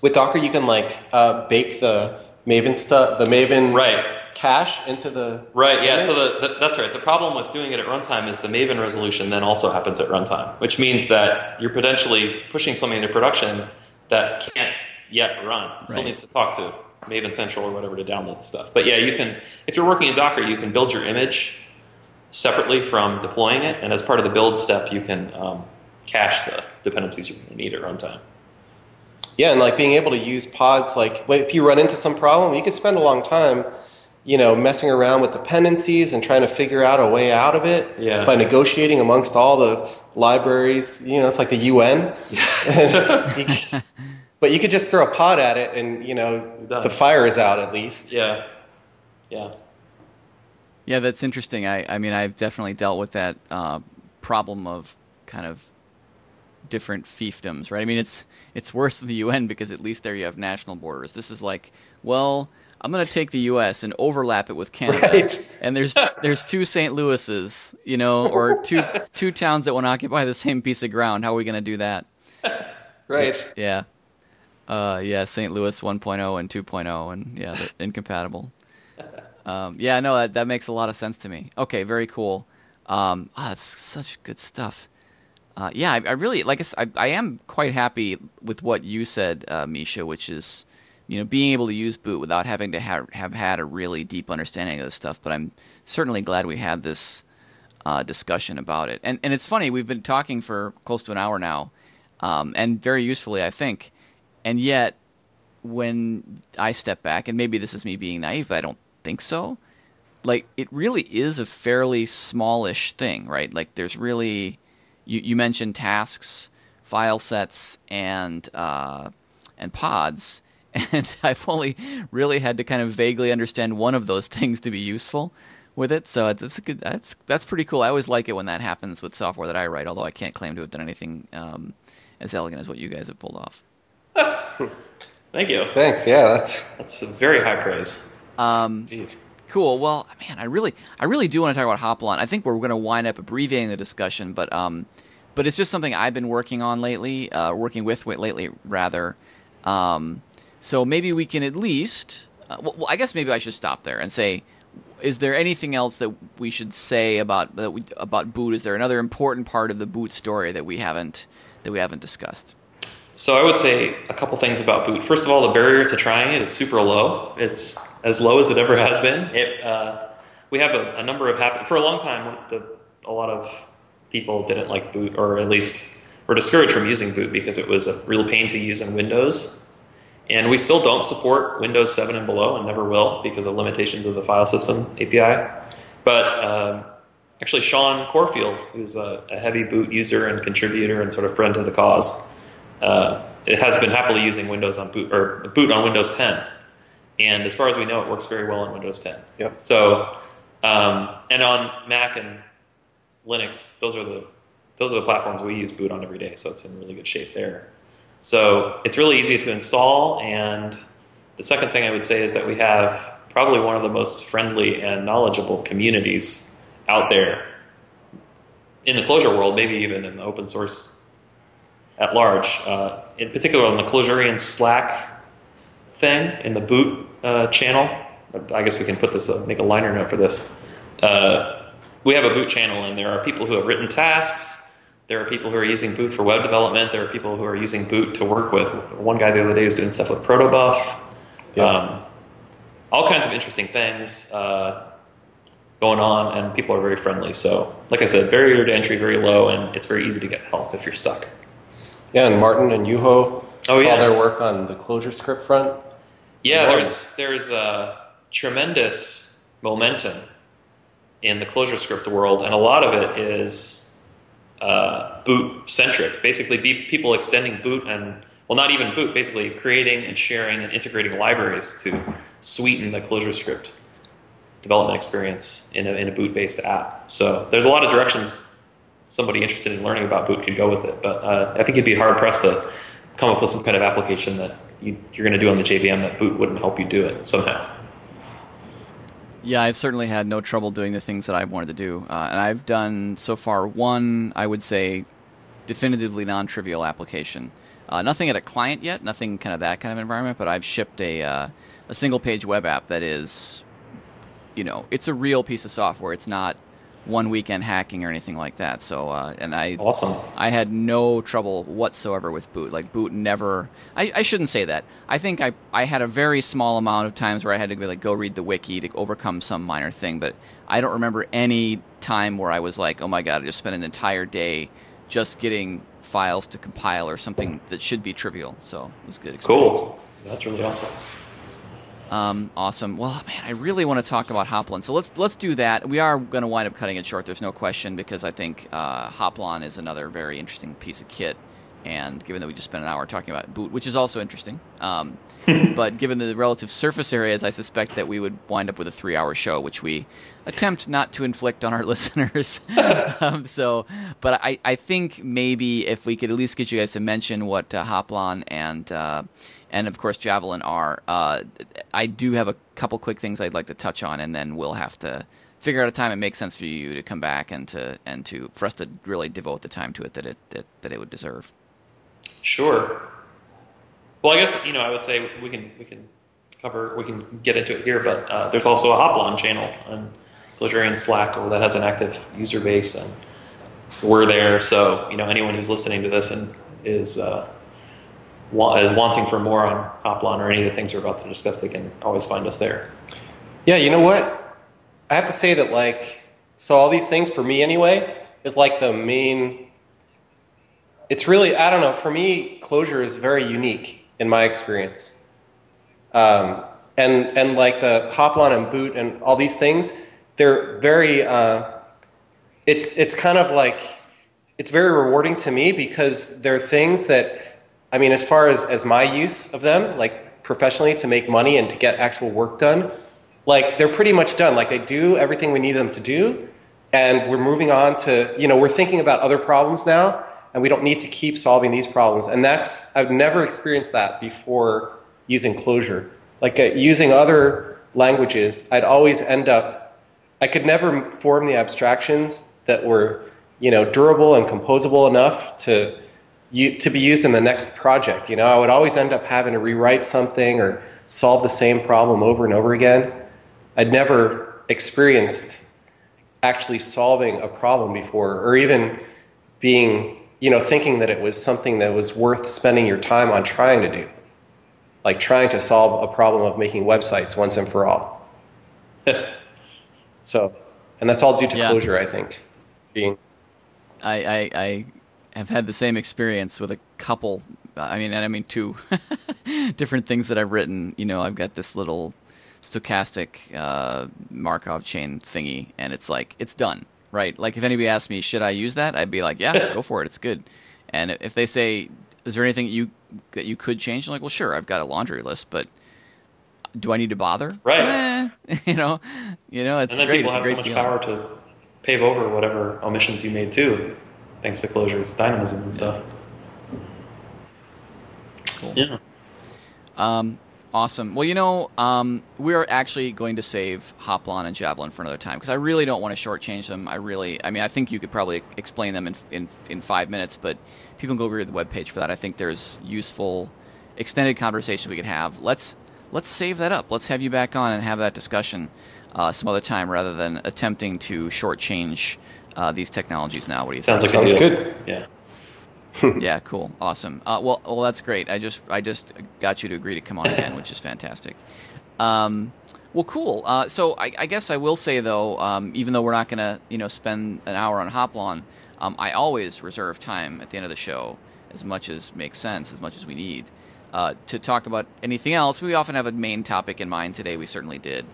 with Docker you can like uh, bake the Maven stuff, the Maven right. cache into the right, yeah. Image? So the, the, that's right. The problem with doing it at runtime is the Maven resolution then also happens at runtime, which means that you're potentially pushing something into production that can't yet run. It still right. needs to talk to Maven Central or whatever to download the stuff. But yeah, you can. If you're working in Docker, you can build your image separately from deploying it, and as part of the build step, you can um, cache the dependencies you're going to need at runtime. Yeah, and like being able to use pods. Like if you run into some problem, you could spend a long time, you know, messing around with dependencies and trying to figure out a way out of it yeah. by negotiating amongst all the libraries. You know, it's like the U N. Yeah. you can, but you could just throw a pod at it and, you know, the fire is out at least. Yeah. Yeah. Yeah, that's interesting. I, I mean, I've definitely dealt with that uh, problem of kind of different fiefdoms, right? I mean, it's it's worse than the U N because at least there you have national borders. This is like, well, I'm going to take the U S and overlap it with Canada, right. and there's there's two Saint Louises, you know, or two two towns that want to occupy the same piece of ground. How are we going to do that? Right. It, yeah. Uh, yeah, Saint Louis one point oh and two point oh, and yeah, they're incompatible. Um, yeah, no, that, that makes a lot of sense to me. Okay, very cool. Um, ah, that's such good stuff. Uh, yeah, I, I really, like I said, I, I am quite happy with what you said, uh, Misha, which is, you know, being able to use boot without having to ha- have had a really deep understanding of this stuff. But I'm certainly glad we had this uh, discussion about it. And and it's funny, we've been talking for close to an hour now, um, and very usefully, I think. And yet, when I step back, and maybe this is me being naive, but I don't think so. Like, it really is a fairly smallish thing, right? Like, there's really, you, you mentioned tasks, file sets, and uh, and pods, and I've only really had to kind of vaguely understand one of those things to be useful with it. So that's good. That's that's pretty cool. I always like it when that happens with software that I write, although I can't claim to have done anything um, as elegant as what you guys have pulled off. Thank you. Thanks. Yeah, that's that's a very high praise. Um, Indeed. Cool. Well, man, I really, I really do want to talk about Hoplon. I think we're going to wind up abbreviating the discussion, but, um, but it's just something I've been working on lately, uh, working with lately rather. Um, so maybe we can at least, uh, well, I guess maybe I should stop there and say, is there anything else that we should say about that we, about Boot? Is there another important part of the Boot story that we haven't that we haven't discussed? So I would say a couple things about Boot. First of all, the barrier to trying it is super low. It's as low as it ever has been. It, uh, we have a, a number of happy... For a long time, the, a lot of people didn't like Boot, or at least were discouraged from using Boot because it was a real pain to use in Windows. And we still don't support Windows seven and below, and never will, because of limitations of the file system A P I. But um, actually, Sean Corfield, who's a, a heavy Boot user and contributor and sort of friend to the cause, uh, it has been happily using Windows on Boot, or Boot on Windows ten. And as far as we know, it works very well on Windows ten. Yep. So, um, and on Mac and Linux, those are the those are the platforms we use Boot on every day. So it's in really good shape there. So it's really easy to install. And the second thing I would say is that we have probably one of the most friendly and knowledgeable communities out there in the Clojure world, maybe even in the open source at large. Uh, in particular, on the Clojurean Slack thing in the Boot uh, channel. I guess we can put this, uh, make a liner note for this. Uh, we have a Boot channel, and there are people who have written tasks. There are people who are using Boot for web development. There are people who are using Boot to work with. One guy the other day was doing stuff with Protobuf. Yeah. Um, all kinds of interesting things uh, going on, and people are very friendly. So, like I said, barrier to entry very low, and it's very easy to get help if you're stuck. Yeah, and Martin and Yuho, oh, yeah. all their work on the ClojureScript front. Yeah, there's there's a tremendous momentum in the ClojureScript world, and a lot of it is uh, Boot-centric. Basically, be, people extending Boot and, well, not even Boot, basically creating and sharing and integrating libraries to sweeten the ClojureScript development experience in a, in a Boot-based app. So there's a lot of directions somebody interested in learning about Boot could go with it, but uh, I think you'd be hard-pressed to come up with some kind of application that you, you're going to do on the J V M that Boot wouldn't help you do it somehow. Yeah, I've certainly had no trouble doing the things that I've wanted to do. Uh, and I've done, so far, one, I would say, definitively non-trivial application. Uh, nothing at a client yet, nothing kind of that kind of environment, but I've shipped a uh, a single-page web app that is, you know, it's a real piece of software. It's not one weekend hacking or anything like that. So, uh, and I, awesome. I had no trouble whatsoever with Boot. Like Boot never. I, I shouldn't say that. I think I, I had a very small amount of times where I had to be like go read the wiki to overcome some minor thing. But I don't remember any time where I was like, oh my god, I just spent an entire day just getting files to compile or something that should be trivial. So it was a good experience. Cool. That's really awesome. Um, awesome. Well, man, I really want to talk about Hoplon. So let's let's do that. We are going to wind up cutting it short. There's no question, because I think uh, Hoplon is another very interesting piece of kit. And given that we just spent an hour talking about Boot, which is also interesting, um, but given the relative surface areas, I suspect that we would wind up with a three-hour show, which we attempt not to inflict on our listeners. um, so, but I, I think maybe if we could at least get you guys to mention what uh, Hoplon and uh, and of course Javelin are. Uh, I do have a couple quick things I'd like to touch on, and then we'll have to figure out a time it makes sense for you to come back and to and to for us to really devote the time to it that it that, that it would deserve. Sure. Well, I guess, you know, I would say we can we can cover, we can get into it here, but uh, there's also a Hoplon channel on Clojurean Slack that has an active user base, and we're there. So, you know, anyone who's listening to this and is, uh, wa- is wanting for more on Hoplon or any of the things we're about to discuss, they can always find us there. Yeah, you know what? I have to say that, like, so all these things, for me anyway, is like the main it's really, I don't know, for me, Clojure is very unique in my experience. Um, and and like the Hoplon and Boot and all these things, they're very, uh, it's it's kind of like, it's very rewarding to me because they're things that, I mean, as far as, as my use of them, like professionally to make money and to get actual work done, like they're pretty much done. Like they do everything we need them to do. And we're moving on to, you know, we're thinking about other problems now, and we don't need to keep solving these problems. And that's, I've never experienced that before using Clojure. Like uh, using other languages, I'd always end up, I could never form the abstractions that were, you know, durable and composable enough to you, to be used in the next project. You know, I would always end up having to rewrite something or solve the same problem over and over again. I'd never experienced actually solving a problem before, or even being, you know, thinking that it was something that was worth spending your time on trying to do, like trying to solve a problem of making websites once and for all. So, and that's all due to yeah. Clojure, I think. Being, I, I I have had the same experience with a couple. I mean, and I mean two different things that I've written. You know, I've got this little stochastic uh, Markov chain thingy, and it's like, it's done, right? Like, if anybody asked me, should I use that? I'd be like, yeah, go for it. It's good. And if they say, is there anything you that you could change? I'm like, well, sure, I've got a laundry list, but do I need to bother? Right. Eh, you know, you know, it's and then great. People it's have great so much feeling. Power to pave over whatever omissions you made, too, thanks to Clojure's dynamism and stuff. Cool. Yeah. Um. Awesome. Well, you know, um, we are actually going to save Hoplon and Javelin for another time because I really don't want to shortchange them. I really, I mean, I think you could probably explain them in in, in five minutes, but people can go read the webpage for that. I think there's useful, extended conversation we could have. Let's let's save that up. Let's have you back on and have that discussion uh, some other time rather than attempting to shortchange uh, these technologies now. What do you think? Sounds like sounds good. Yeah. Yeah, cool, awesome. Uh, well, well, that's great. I just, I just got you to agree to come on again, which is fantastic. Um, well, cool. Uh, so I, I guess I will say though, um, even though we're not going to, you know, spend an hour on Hoplon, um, I always reserve time at the end of the show, as much as makes sense, as much as we need, uh, to talk about anything else. We often have a main topic in mind today. We certainly did,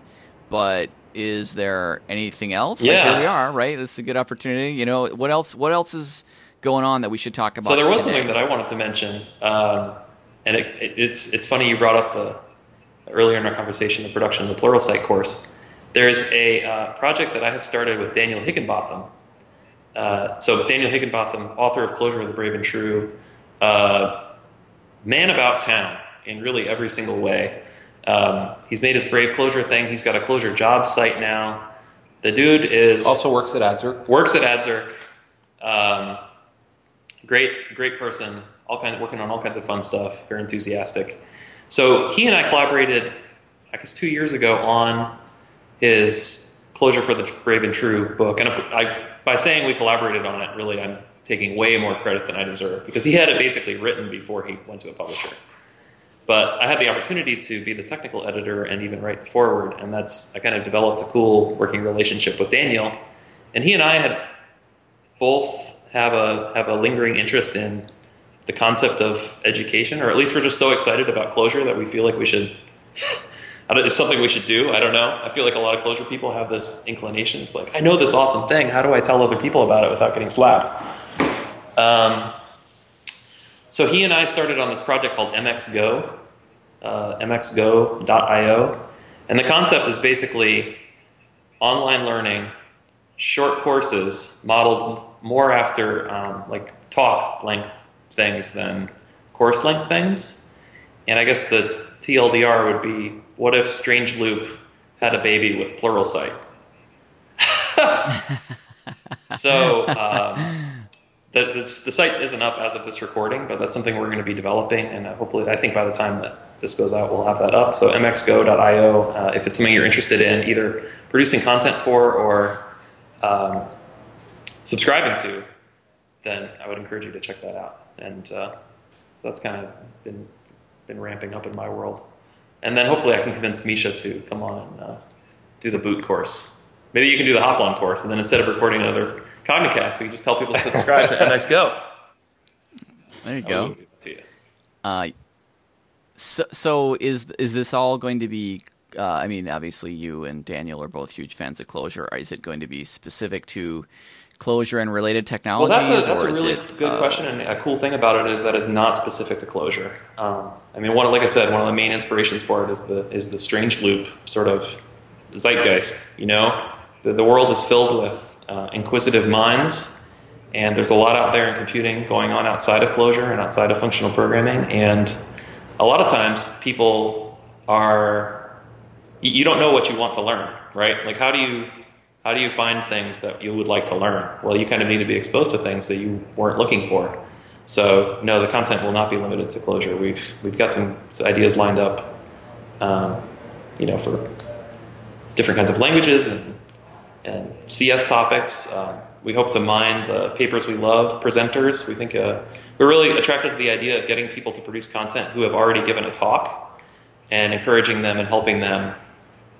but. Is there anything else? Yeah, like, here we are, right? This is a good opportunity. You know, what else? What else is going on that we should talk about? So there was today? Something that I wanted to mention, um, and it, it, it's it's funny you brought up the, earlier in our conversation the production of the Pluralsight course. There's a uh, project that I have started with Daniel Higginbotham. Uh, so Daniel Higginbotham, author of Clojure for the Brave and True, uh, man about town in really every single way. Um, he's made his Brave Clojure thing. He's got a Clojure job site now. The dude is also works at Adzerk. Works at Adzerk. Um, great, great person. All kinds of, working on all kinds of fun stuff. Very enthusiastic. So he and I collaborated, I guess, two years ago on his Clojure for the Brave and True book. And I, by saying we collaborated on it, really, I'm taking way more credit than I deserve because he had it basically written before he went to a publisher. But I had the opportunity to be the technical editor and even write the foreword, and that's I kind of developed a cool working relationship with Daniel. And he and I had both have a have a lingering interest in the concept of education, or at least we're just so excited about Clojure that we feel like we should. I don't, it's something we should do. I don't know. I feel like a lot of Clojure people have this inclination. It's like, I know this awesome thing. How do I tell other people about it without getting slapped? Um. So he and I started on this project called mxgo, uh, m x go dot i o, and the concept is basically online learning, short courses modeled more after um, like talk length things than course length things. And I guess the T L D R would be, what if Strange Loop had a baby with Pluralsight? so. Um, The, the, the site isn't up as of this recording, but that's something we're going to be developing, and hopefully, I think by the time that this goes out, we'll have that up. So m x go dot i o, uh, if it's something you're interested in, either producing content for or um, subscribing to, then I would encourage you to check that out. And uh, that's kind of been been ramping up in my world. And then hopefully, I can convince Micha to come on and uh, do the boot course. Maybe you can do the Hoplon course, and then instead of recording another Cognitecast, we can just tell people to subscribe to M X Go. There you go. Uh, so, so is is this all going to be? Uh, I mean, obviously, you and Daniel are both huge fans of Clojure. Is it going to be specific to Clojure and related technologies? Well, that's a, that's a really it, good uh, question, and a cool thing about it is that it's not specific to Clojure. Um, I mean, one like I said, one of the main inspirations for it is the is the Strange Loop sort of zeitgeist. You know, the, the world is filled with uh, inquisitive minds, and there's a lot out there in computing going on outside of Clojure and outside of functional programming, and a lot of times people are you don't know what you want to learn, right? Like, how do you How do you find things that you would like to learn? Well, you kind of need to be exposed to things that you weren't looking for. So, no, the content will not be limited to Clojure. We've we've got some ideas lined up, um, you know, for different kinds of languages and and C S topics. Um, we hope to mine the papers we love, presenters. We think uh, we're really attracted to the idea of getting people to produce content who have already given a talk, and encouraging them and helping them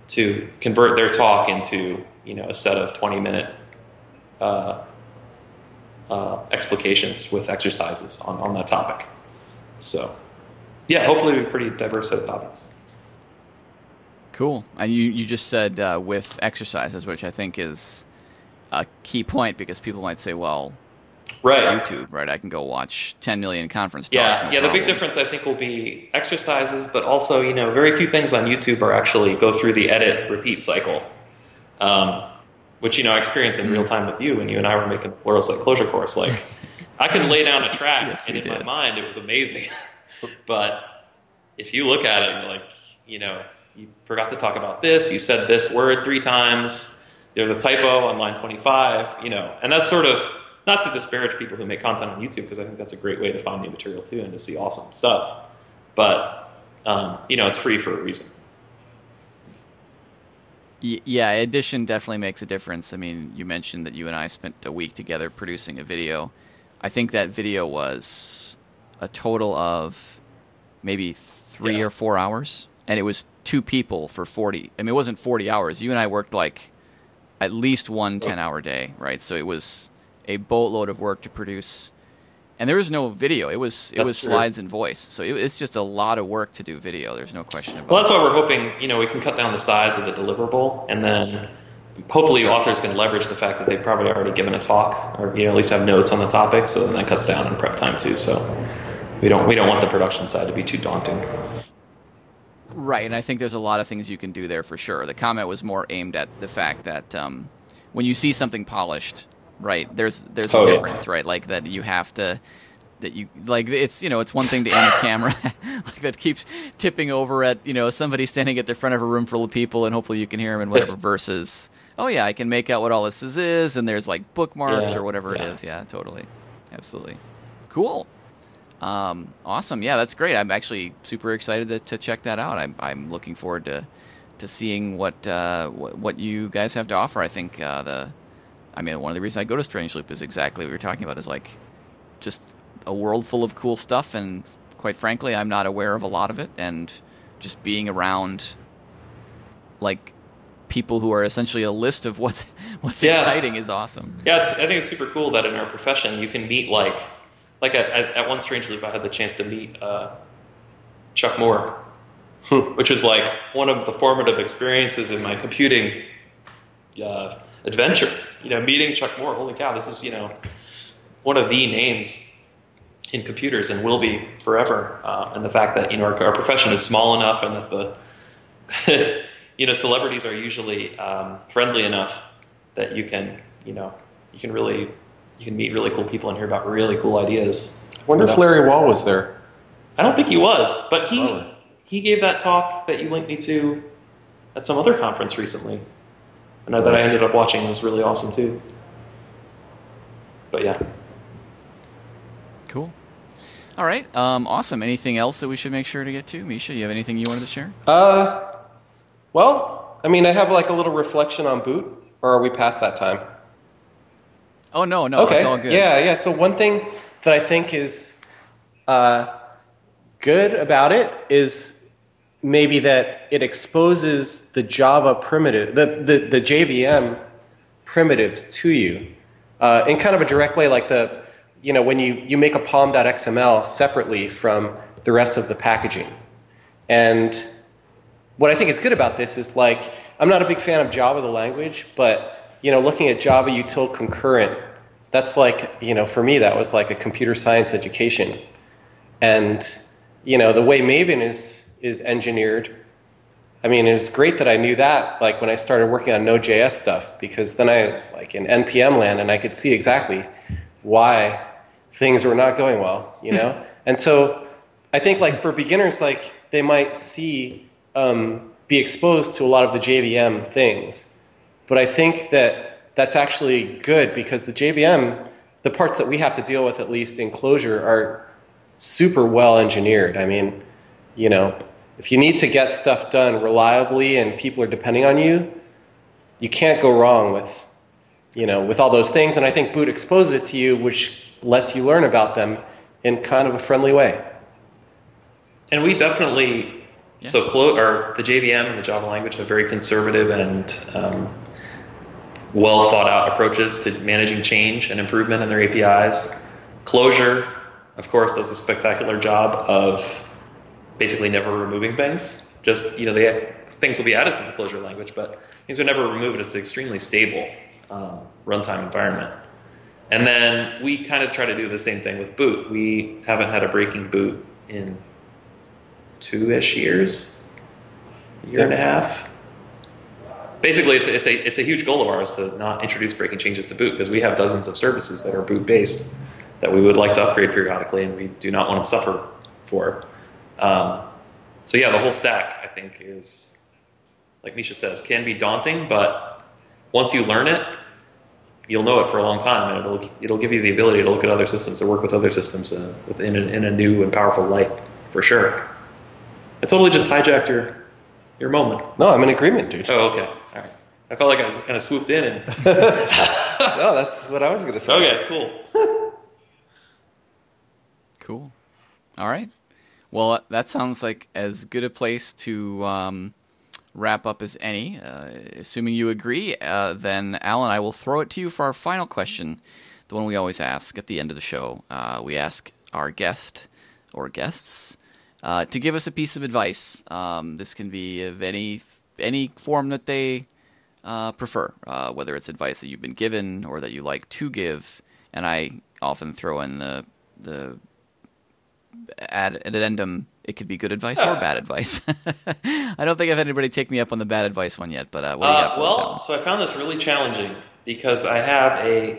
to convert their talk into, you know, a set of twenty-minute uh, uh, explications with exercises on, on that topic. So, yeah, hopefully it'll be a pretty diverse set of topics. Cool. And you, you just said uh, with exercises, which I think is a key point, because people might say, well, right, YouTube, right? I can go watch ten million conference talks. Yeah, no yeah. Problem. The big difference, I think, will be exercises, but also, you know, very few things on YouTube are actually go through the edit repeat cycle. Um, which, you know, I experienced in real time with you when you and I were making the Pluralsight Clojure course. Like, I can lay down a track, yes, and in did. my mind it was amazing. But if you look at it and you're like, you know, you forgot to talk about this, you said this word three times, there's a typo on line twenty-five, you know. And that's sort of, not to disparage people who make content on YouTube, because I think that's a great way to find new material too and to see awesome stuff. But, um, you know, it's free for a reason. Yeah, edition definitely makes a difference. I mean, you mentioned that you and I spent a week together producing a video. I think that video was a total of maybe three yeah. or four hours, and it was two people for forty. I mean, it wasn't forty hours. You and I worked like at least one ten-hour day, right? So it was a boatload of work to produce, and there was no video. It was it that's was slides true. and voice. So it, it's just a lot of work to do video. There's no question about it. Well, that's why we're hoping, you know, we can cut down the size of the deliverable, and then hopefully sure. authors can leverage the fact that they've probably already given a talk, or, you know, at least have notes on the topic. So then that cuts down on prep time too. So we don't we don't want the production side to be too daunting. Right, and I think there's a lot of things you can do there for sure. The comment was more aimed at the fact that um, when you see something polished, right, there's there's oh, a difference, yeah. right? Like that you have to, that you like it's you know it's one thing to aim a camera like that keeps tipping over at you know somebody standing at the front of a room full of people, and hopefully you can hear them and whatever. Versus, oh yeah, I can make out what all this is, and there's like bookmarks yeah, or whatever yeah. it is. Yeah, totally, absolutely, cool, um, awesome. Yeah, that's great. I'm actually super excited to, to check that out. I'm I'm looking forward to to seeing what uh, what, what you guys have to offer. I think uh, the I mean, one of the reasons I go to Strange Loop is exactly what we were talking about, is like just a world full of cool stuff, and quite frankly, I'm not aware of a lot of it, and just being around like people who are essentially a list of what's, what's yeah. exciting is awesome. Yeah, it's, I think it's super cool that in our profession you can meet like, like at, at one Strange Loop I had the chance to meet uh, Chuck Moore, which was like one of the formative experiences in my computing uh adventure, you know, meeting Chuck Moore. Holy cow, this is, you know, one of the names in computers and will be forever. Um, and the fact that, you know, our, our profession is small enough, and that the, you know, celebrities are usually um, friendly enough that you can, you know, you can really, you can meet really cool people and hear about really cool ideas. I wonder if Larry Wall was there. I don't think he was, but he oh. he gave that talk that you linked me to at some other conference recently. And that I ended up watching, it was really awesome too. But yeah. Cool. All right. Um, awesome. Anything else that we should make sure to get to? Misha, you have anything you wanted to share? Uh, well, I mean, I have like a little reflection on Boot, or are we past that time? Oh, no, no. Okay. It's all good. Yeah, yeah. So one thing that I think is uh, good about it is maybe that it exposes the Java primitive, the, the, the J V M primitives to you uh, in kind of a direct way. Like the you know, when you, you make a pom.xml separately from the rest of the packaging. And what I think is good about this is, like, I'm not a big fan of Java, the language, but, you know, looking at Java util concurrent, that's like, you know, for me, that was like a computer science education. And, you know, the way Maven is is engineered, I mean, it's great that I knew that, like, when I started working on Node.js stuff, because then I was like in N P M land and I could see exactly why things were not going well, you know? Mm. And so I think, like, for beginners, like, they might see, um, be exposed to a lot of the J V M things. But I think that that's actually good, because the J V M, the parts that we have to deal with, at least in Clojure, are super well engineered. I mean, you know, if you need to get stuff done reliably and people are depending on you, you can't go wrong with, you know, with all those things. And I think Boot exposes it to you, which lets you learn about them in kind of a friendly way. And we definitely, yeah. so Clo- or the J V M and the Java language have very conservative and um, well thought out approaches to managing change and improvement in their A P Is. Clojure, of course, does a spectacular job of basically never removing things. Just, you know, they, things will be added to the Clojure language, but things are never removed. It's an extremely stable um, runtime environment. And then we kind of try to do the same thing with Boot. We haven't had a breaking Boot in two-ish years, a year and a half. Basically, it's, it's, a, it's a huge goal of ours to not introduce breaking changes to Boot, because we have dozens of services that are Boot-based that we would like to upgrade periodically, and we do not want to suffer for. Um, so yeah, the whole stack, I think, is, like Misha says, can be daunting, but once you learn it, you'll know it for a long time, and it'll it'll give you the ability to look at other systems, to work with other systems uh, within a, in a new and powerful light, for sure. I totally just hijacked your your moment. No, I'm in agreement, dude. Oh, okay. All right. I felt like I was kind of swooped in. And no, that's what I was going to say. Okay, cool. Cool. All right. Well, that sounds like as good a place to um, wrap up as any. Uh, assuming you agree, uh, then, Alan, I will throw it to you for our final question, the one we always ask at the end of the show. Uh, we ask our guest or guests uh, to give us a piece of advice. Um, this can be of any any form that they uh, prefer, uh, whether it's advice that you've been given or that you like to give. And I often throw in the the... Ad addendum, it could be good advice or bad advice. I don't think I've had anybody take me up on the bad advice one yet, but uh, what do you uh, got for well, us, Alan? Well, so I found this really challenging because I have a,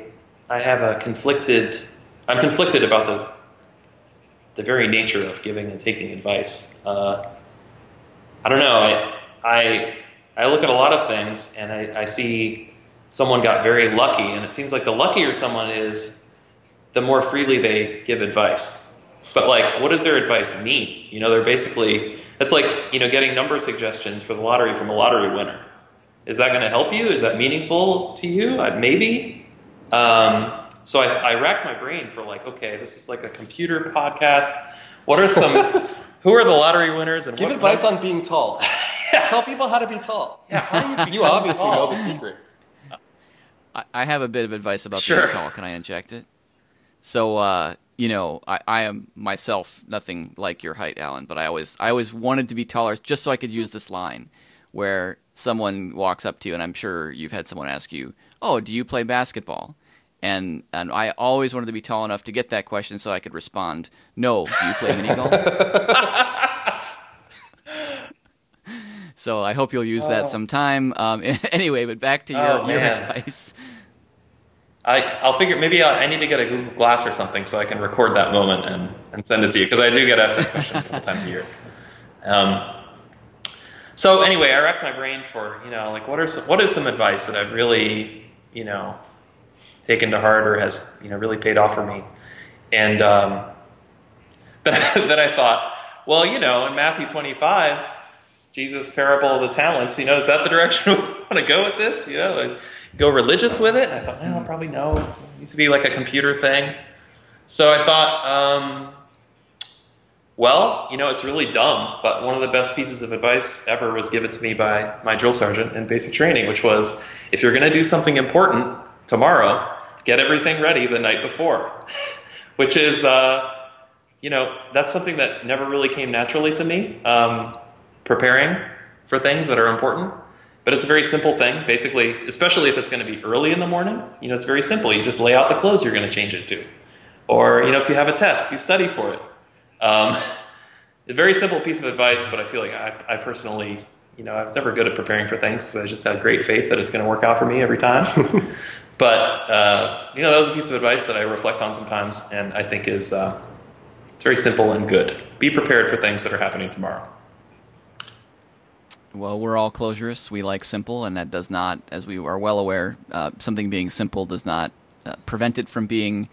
I have a conflicted, I'm conflicted about the, the very nature of giving and taking advice. Uh, I don't know. I, I, I look at a lot of things and I, I see someone got very lucky, and it seems like the luckier someone is, the more freely they give advice. But, like, what does their advice mean? You know, they're basically, that's like, you know, getting number suggestions for the lottery from a lottery winner. Is that going to help you? Is that meaningful to you? I, maybe. Um, so I, I racked my brain for, like, okay, this is like a computer podcast. What are some, who are the lottery winners? And give what advice I, on being tall. Yeah. Tell people how to be tall. Yeah, how do you, you obviously tall? know the secret. I, I have a bit of advice about sure. being tall. Can I inject it? So, uh, you know, I, I am myself nothing like your height, Alan, but I always I always wanted to be taller just so I could use this line where someone walks up to you, and I'm sure you've had someone ask you, oh, do you play basketball? And and I always wanted to be tall enough to get that question so I could respond, no, do you play mini golf? So I hope you'll use oh. that sometime. Um, anyway, but back to your, oh, your advice. I, I'll figure, maybe I'll, I need to get a Google Glass or something so I can record that moment and, and send it to you, because I do get asked that question a couple times a year. Um, so anyway, I racked my brain for, you know, like, what are some, what is some advice that I've really, you know, taken to heart or has, you know, really paid off for me? And um, then, then I thought, well, you know, in Matthew twenty-five, Jesus' parable of the talents, you know, is that the direction we want to go with this? You know, like, go religious with it? And I thought, no, probably no. It's, it needs to be like a computer thing. So I thought, um, well, you know, it's really dumb, but one of the best pieces of advice ever was given to me by my drill sergeant in basic training, which was, if you're going to do something important tomorrow, get everything ready the night before. which is, uh, you know, that's something that never really came naturally to me, um, preparing for things that are important. But it's a very simple thing, basically, especially if it's going to be early in the morning. You know, it's very simple. You just lay out the clothes you're going to change it to. Or, you know, if you have a test, you study for it. Um, a very simple piece of advice, but I feel like I, I personally, you know, I was never good at preparing for things because I just had great faith that it's going to work out for me every time. But, uh, you know, that was a piece of advice that I reflect on sometimes, and I think is uh, it's very simple and good. Be prepared for things that are happening tomorrow. Well, we're all Clojurists. We like simple, and that does not, as we are well aware, uh, something being simple does not uh, prevent it from being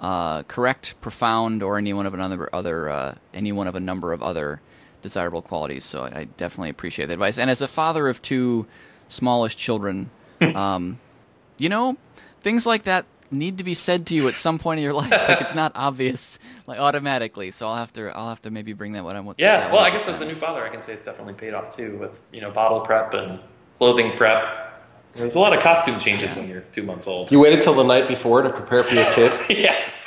uh, correct, profound, or any one of another other uh, any one of a number of other desirable qualities. So I definitely appreciate the advice. And as a father of two smallish children, um, you know, things like that need to be said to you at some point in your life. Like, it's not obvious, like, automatically. So I'll have to, I'll have to maybe bring that one up. Yeah, well, I guess as a new father, I can say it's definitely paid off too, with, you know, bottle prep and clothing prep. There's a lot of costume changes yeah. when you're two months old. You waited till the night before to prepare for your kid. Yes.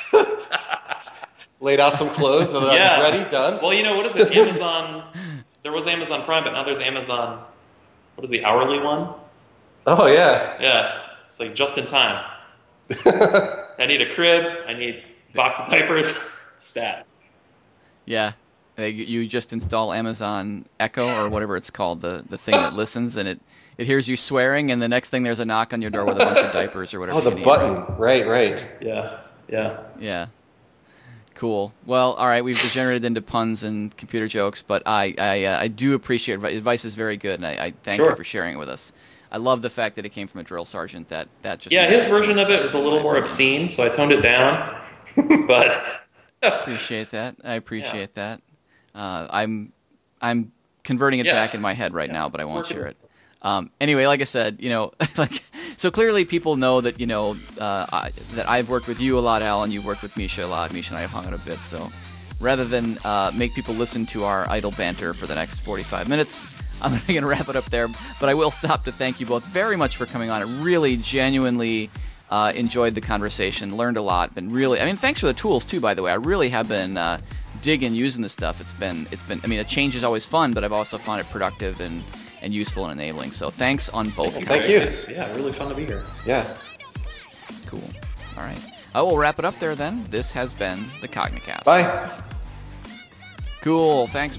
Laid out some clothes, and then yeah. ready, done. Well, you know, what is it? Amazon. There was Amazon Prime, but now there's Amazon. What is the hourly one? Oh yeah. Yeah. It's like just in time. I need a crib. I need a box of diapers. Stat. Yeah, you just install Amazon Echo or whatever it's called, the the thing that listens, and it, it hears you swearing, and the next thing there's a knock on your door with a bunch of diapers or whatever. Oh, the you need, button. Right? right, right. Yeah, yeah, yeah. Cool. Well, all right. We've degenerated into puns and computer jokes, but I I, uh, I do appreciate advice. Advice is very good, and I, I thank sure. you for sharing it with us. I love the fact that it came from a drill sergeant. That that just yeah, his version of it was a little more obscene, so I toned it down. But appreciate that. I appreciate yeah. that. Uh, I'm I'm converting it yeah. back in my head right yeah. now, but I won't share it. Um, anyway, like I said, you know, like so clearly people know that you know uh, I, that I've worked with you a lot, Alan. You've worked with Micha a lot. Micha and I have hung out a bit. So rather than uh, make people listen to our idle banter for the next forty-five minutes. I'm going to wrap it up there, but I will stop to thank you both very much for coming on. I really genuinely uh, enjoyed the conversation, learned a lot, been really, I mean, thanks for the tools too, by the way. I really have been uh, digging using this stuff. It's been, it's been, I mean, a change is always fun, but I've also found it productive and, and useful and enabling. So thanks on both well, of you. Thank guys. You. Yeah, really fun to be here. Yeah. Cool. All right. I will wrap it up there then. This has been the CogniCast. Bye. Cool. Thanks.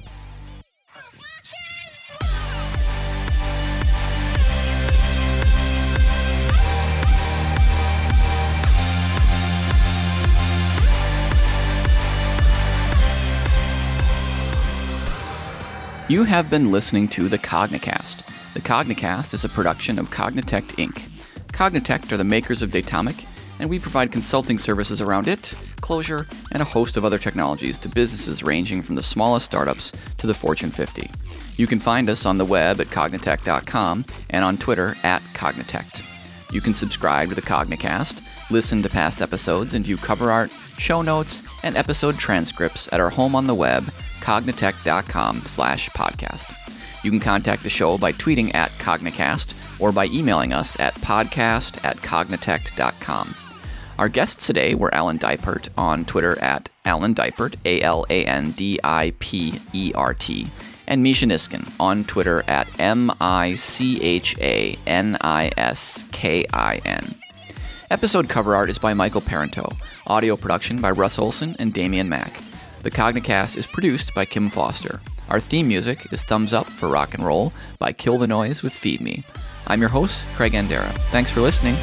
You have been listening to the CogniCast. The CogniCast is a production of Cognitech Incorporated. Cognitech are the makers of Datomic, and we provide consulting services around it, Clojure, and a host of other technologies to businesses ranging from the smallest startups to the Fortune fifty. You can find us on the web at cognitech dot com and on Twitter at Cognitech. You can subscribe to the CogniCast, listen to past episodes, and view cover art, show notes, and episode transcripts at our home on the web, cognitech dot com slash podcast. You can contact the show by tweeting at CogniCast or by emailing us at podcast at cognitech dot com. Our guests today were Alan DiPert on Twitter at Alan DiPert, A L A N D I P E R T, and Micha Niskin on Twitter at M I C H A N I S K I N. Episode cover art is by Michael Parento. Audio production by Russ Olson and Damian Mack. The CogniCast is produced by Kim Foster. Our theme music is Thumbs Up for Rock and Roll by Kill the Noise with Feed Me. I'm your host, Craig Andera. Thanks for listening.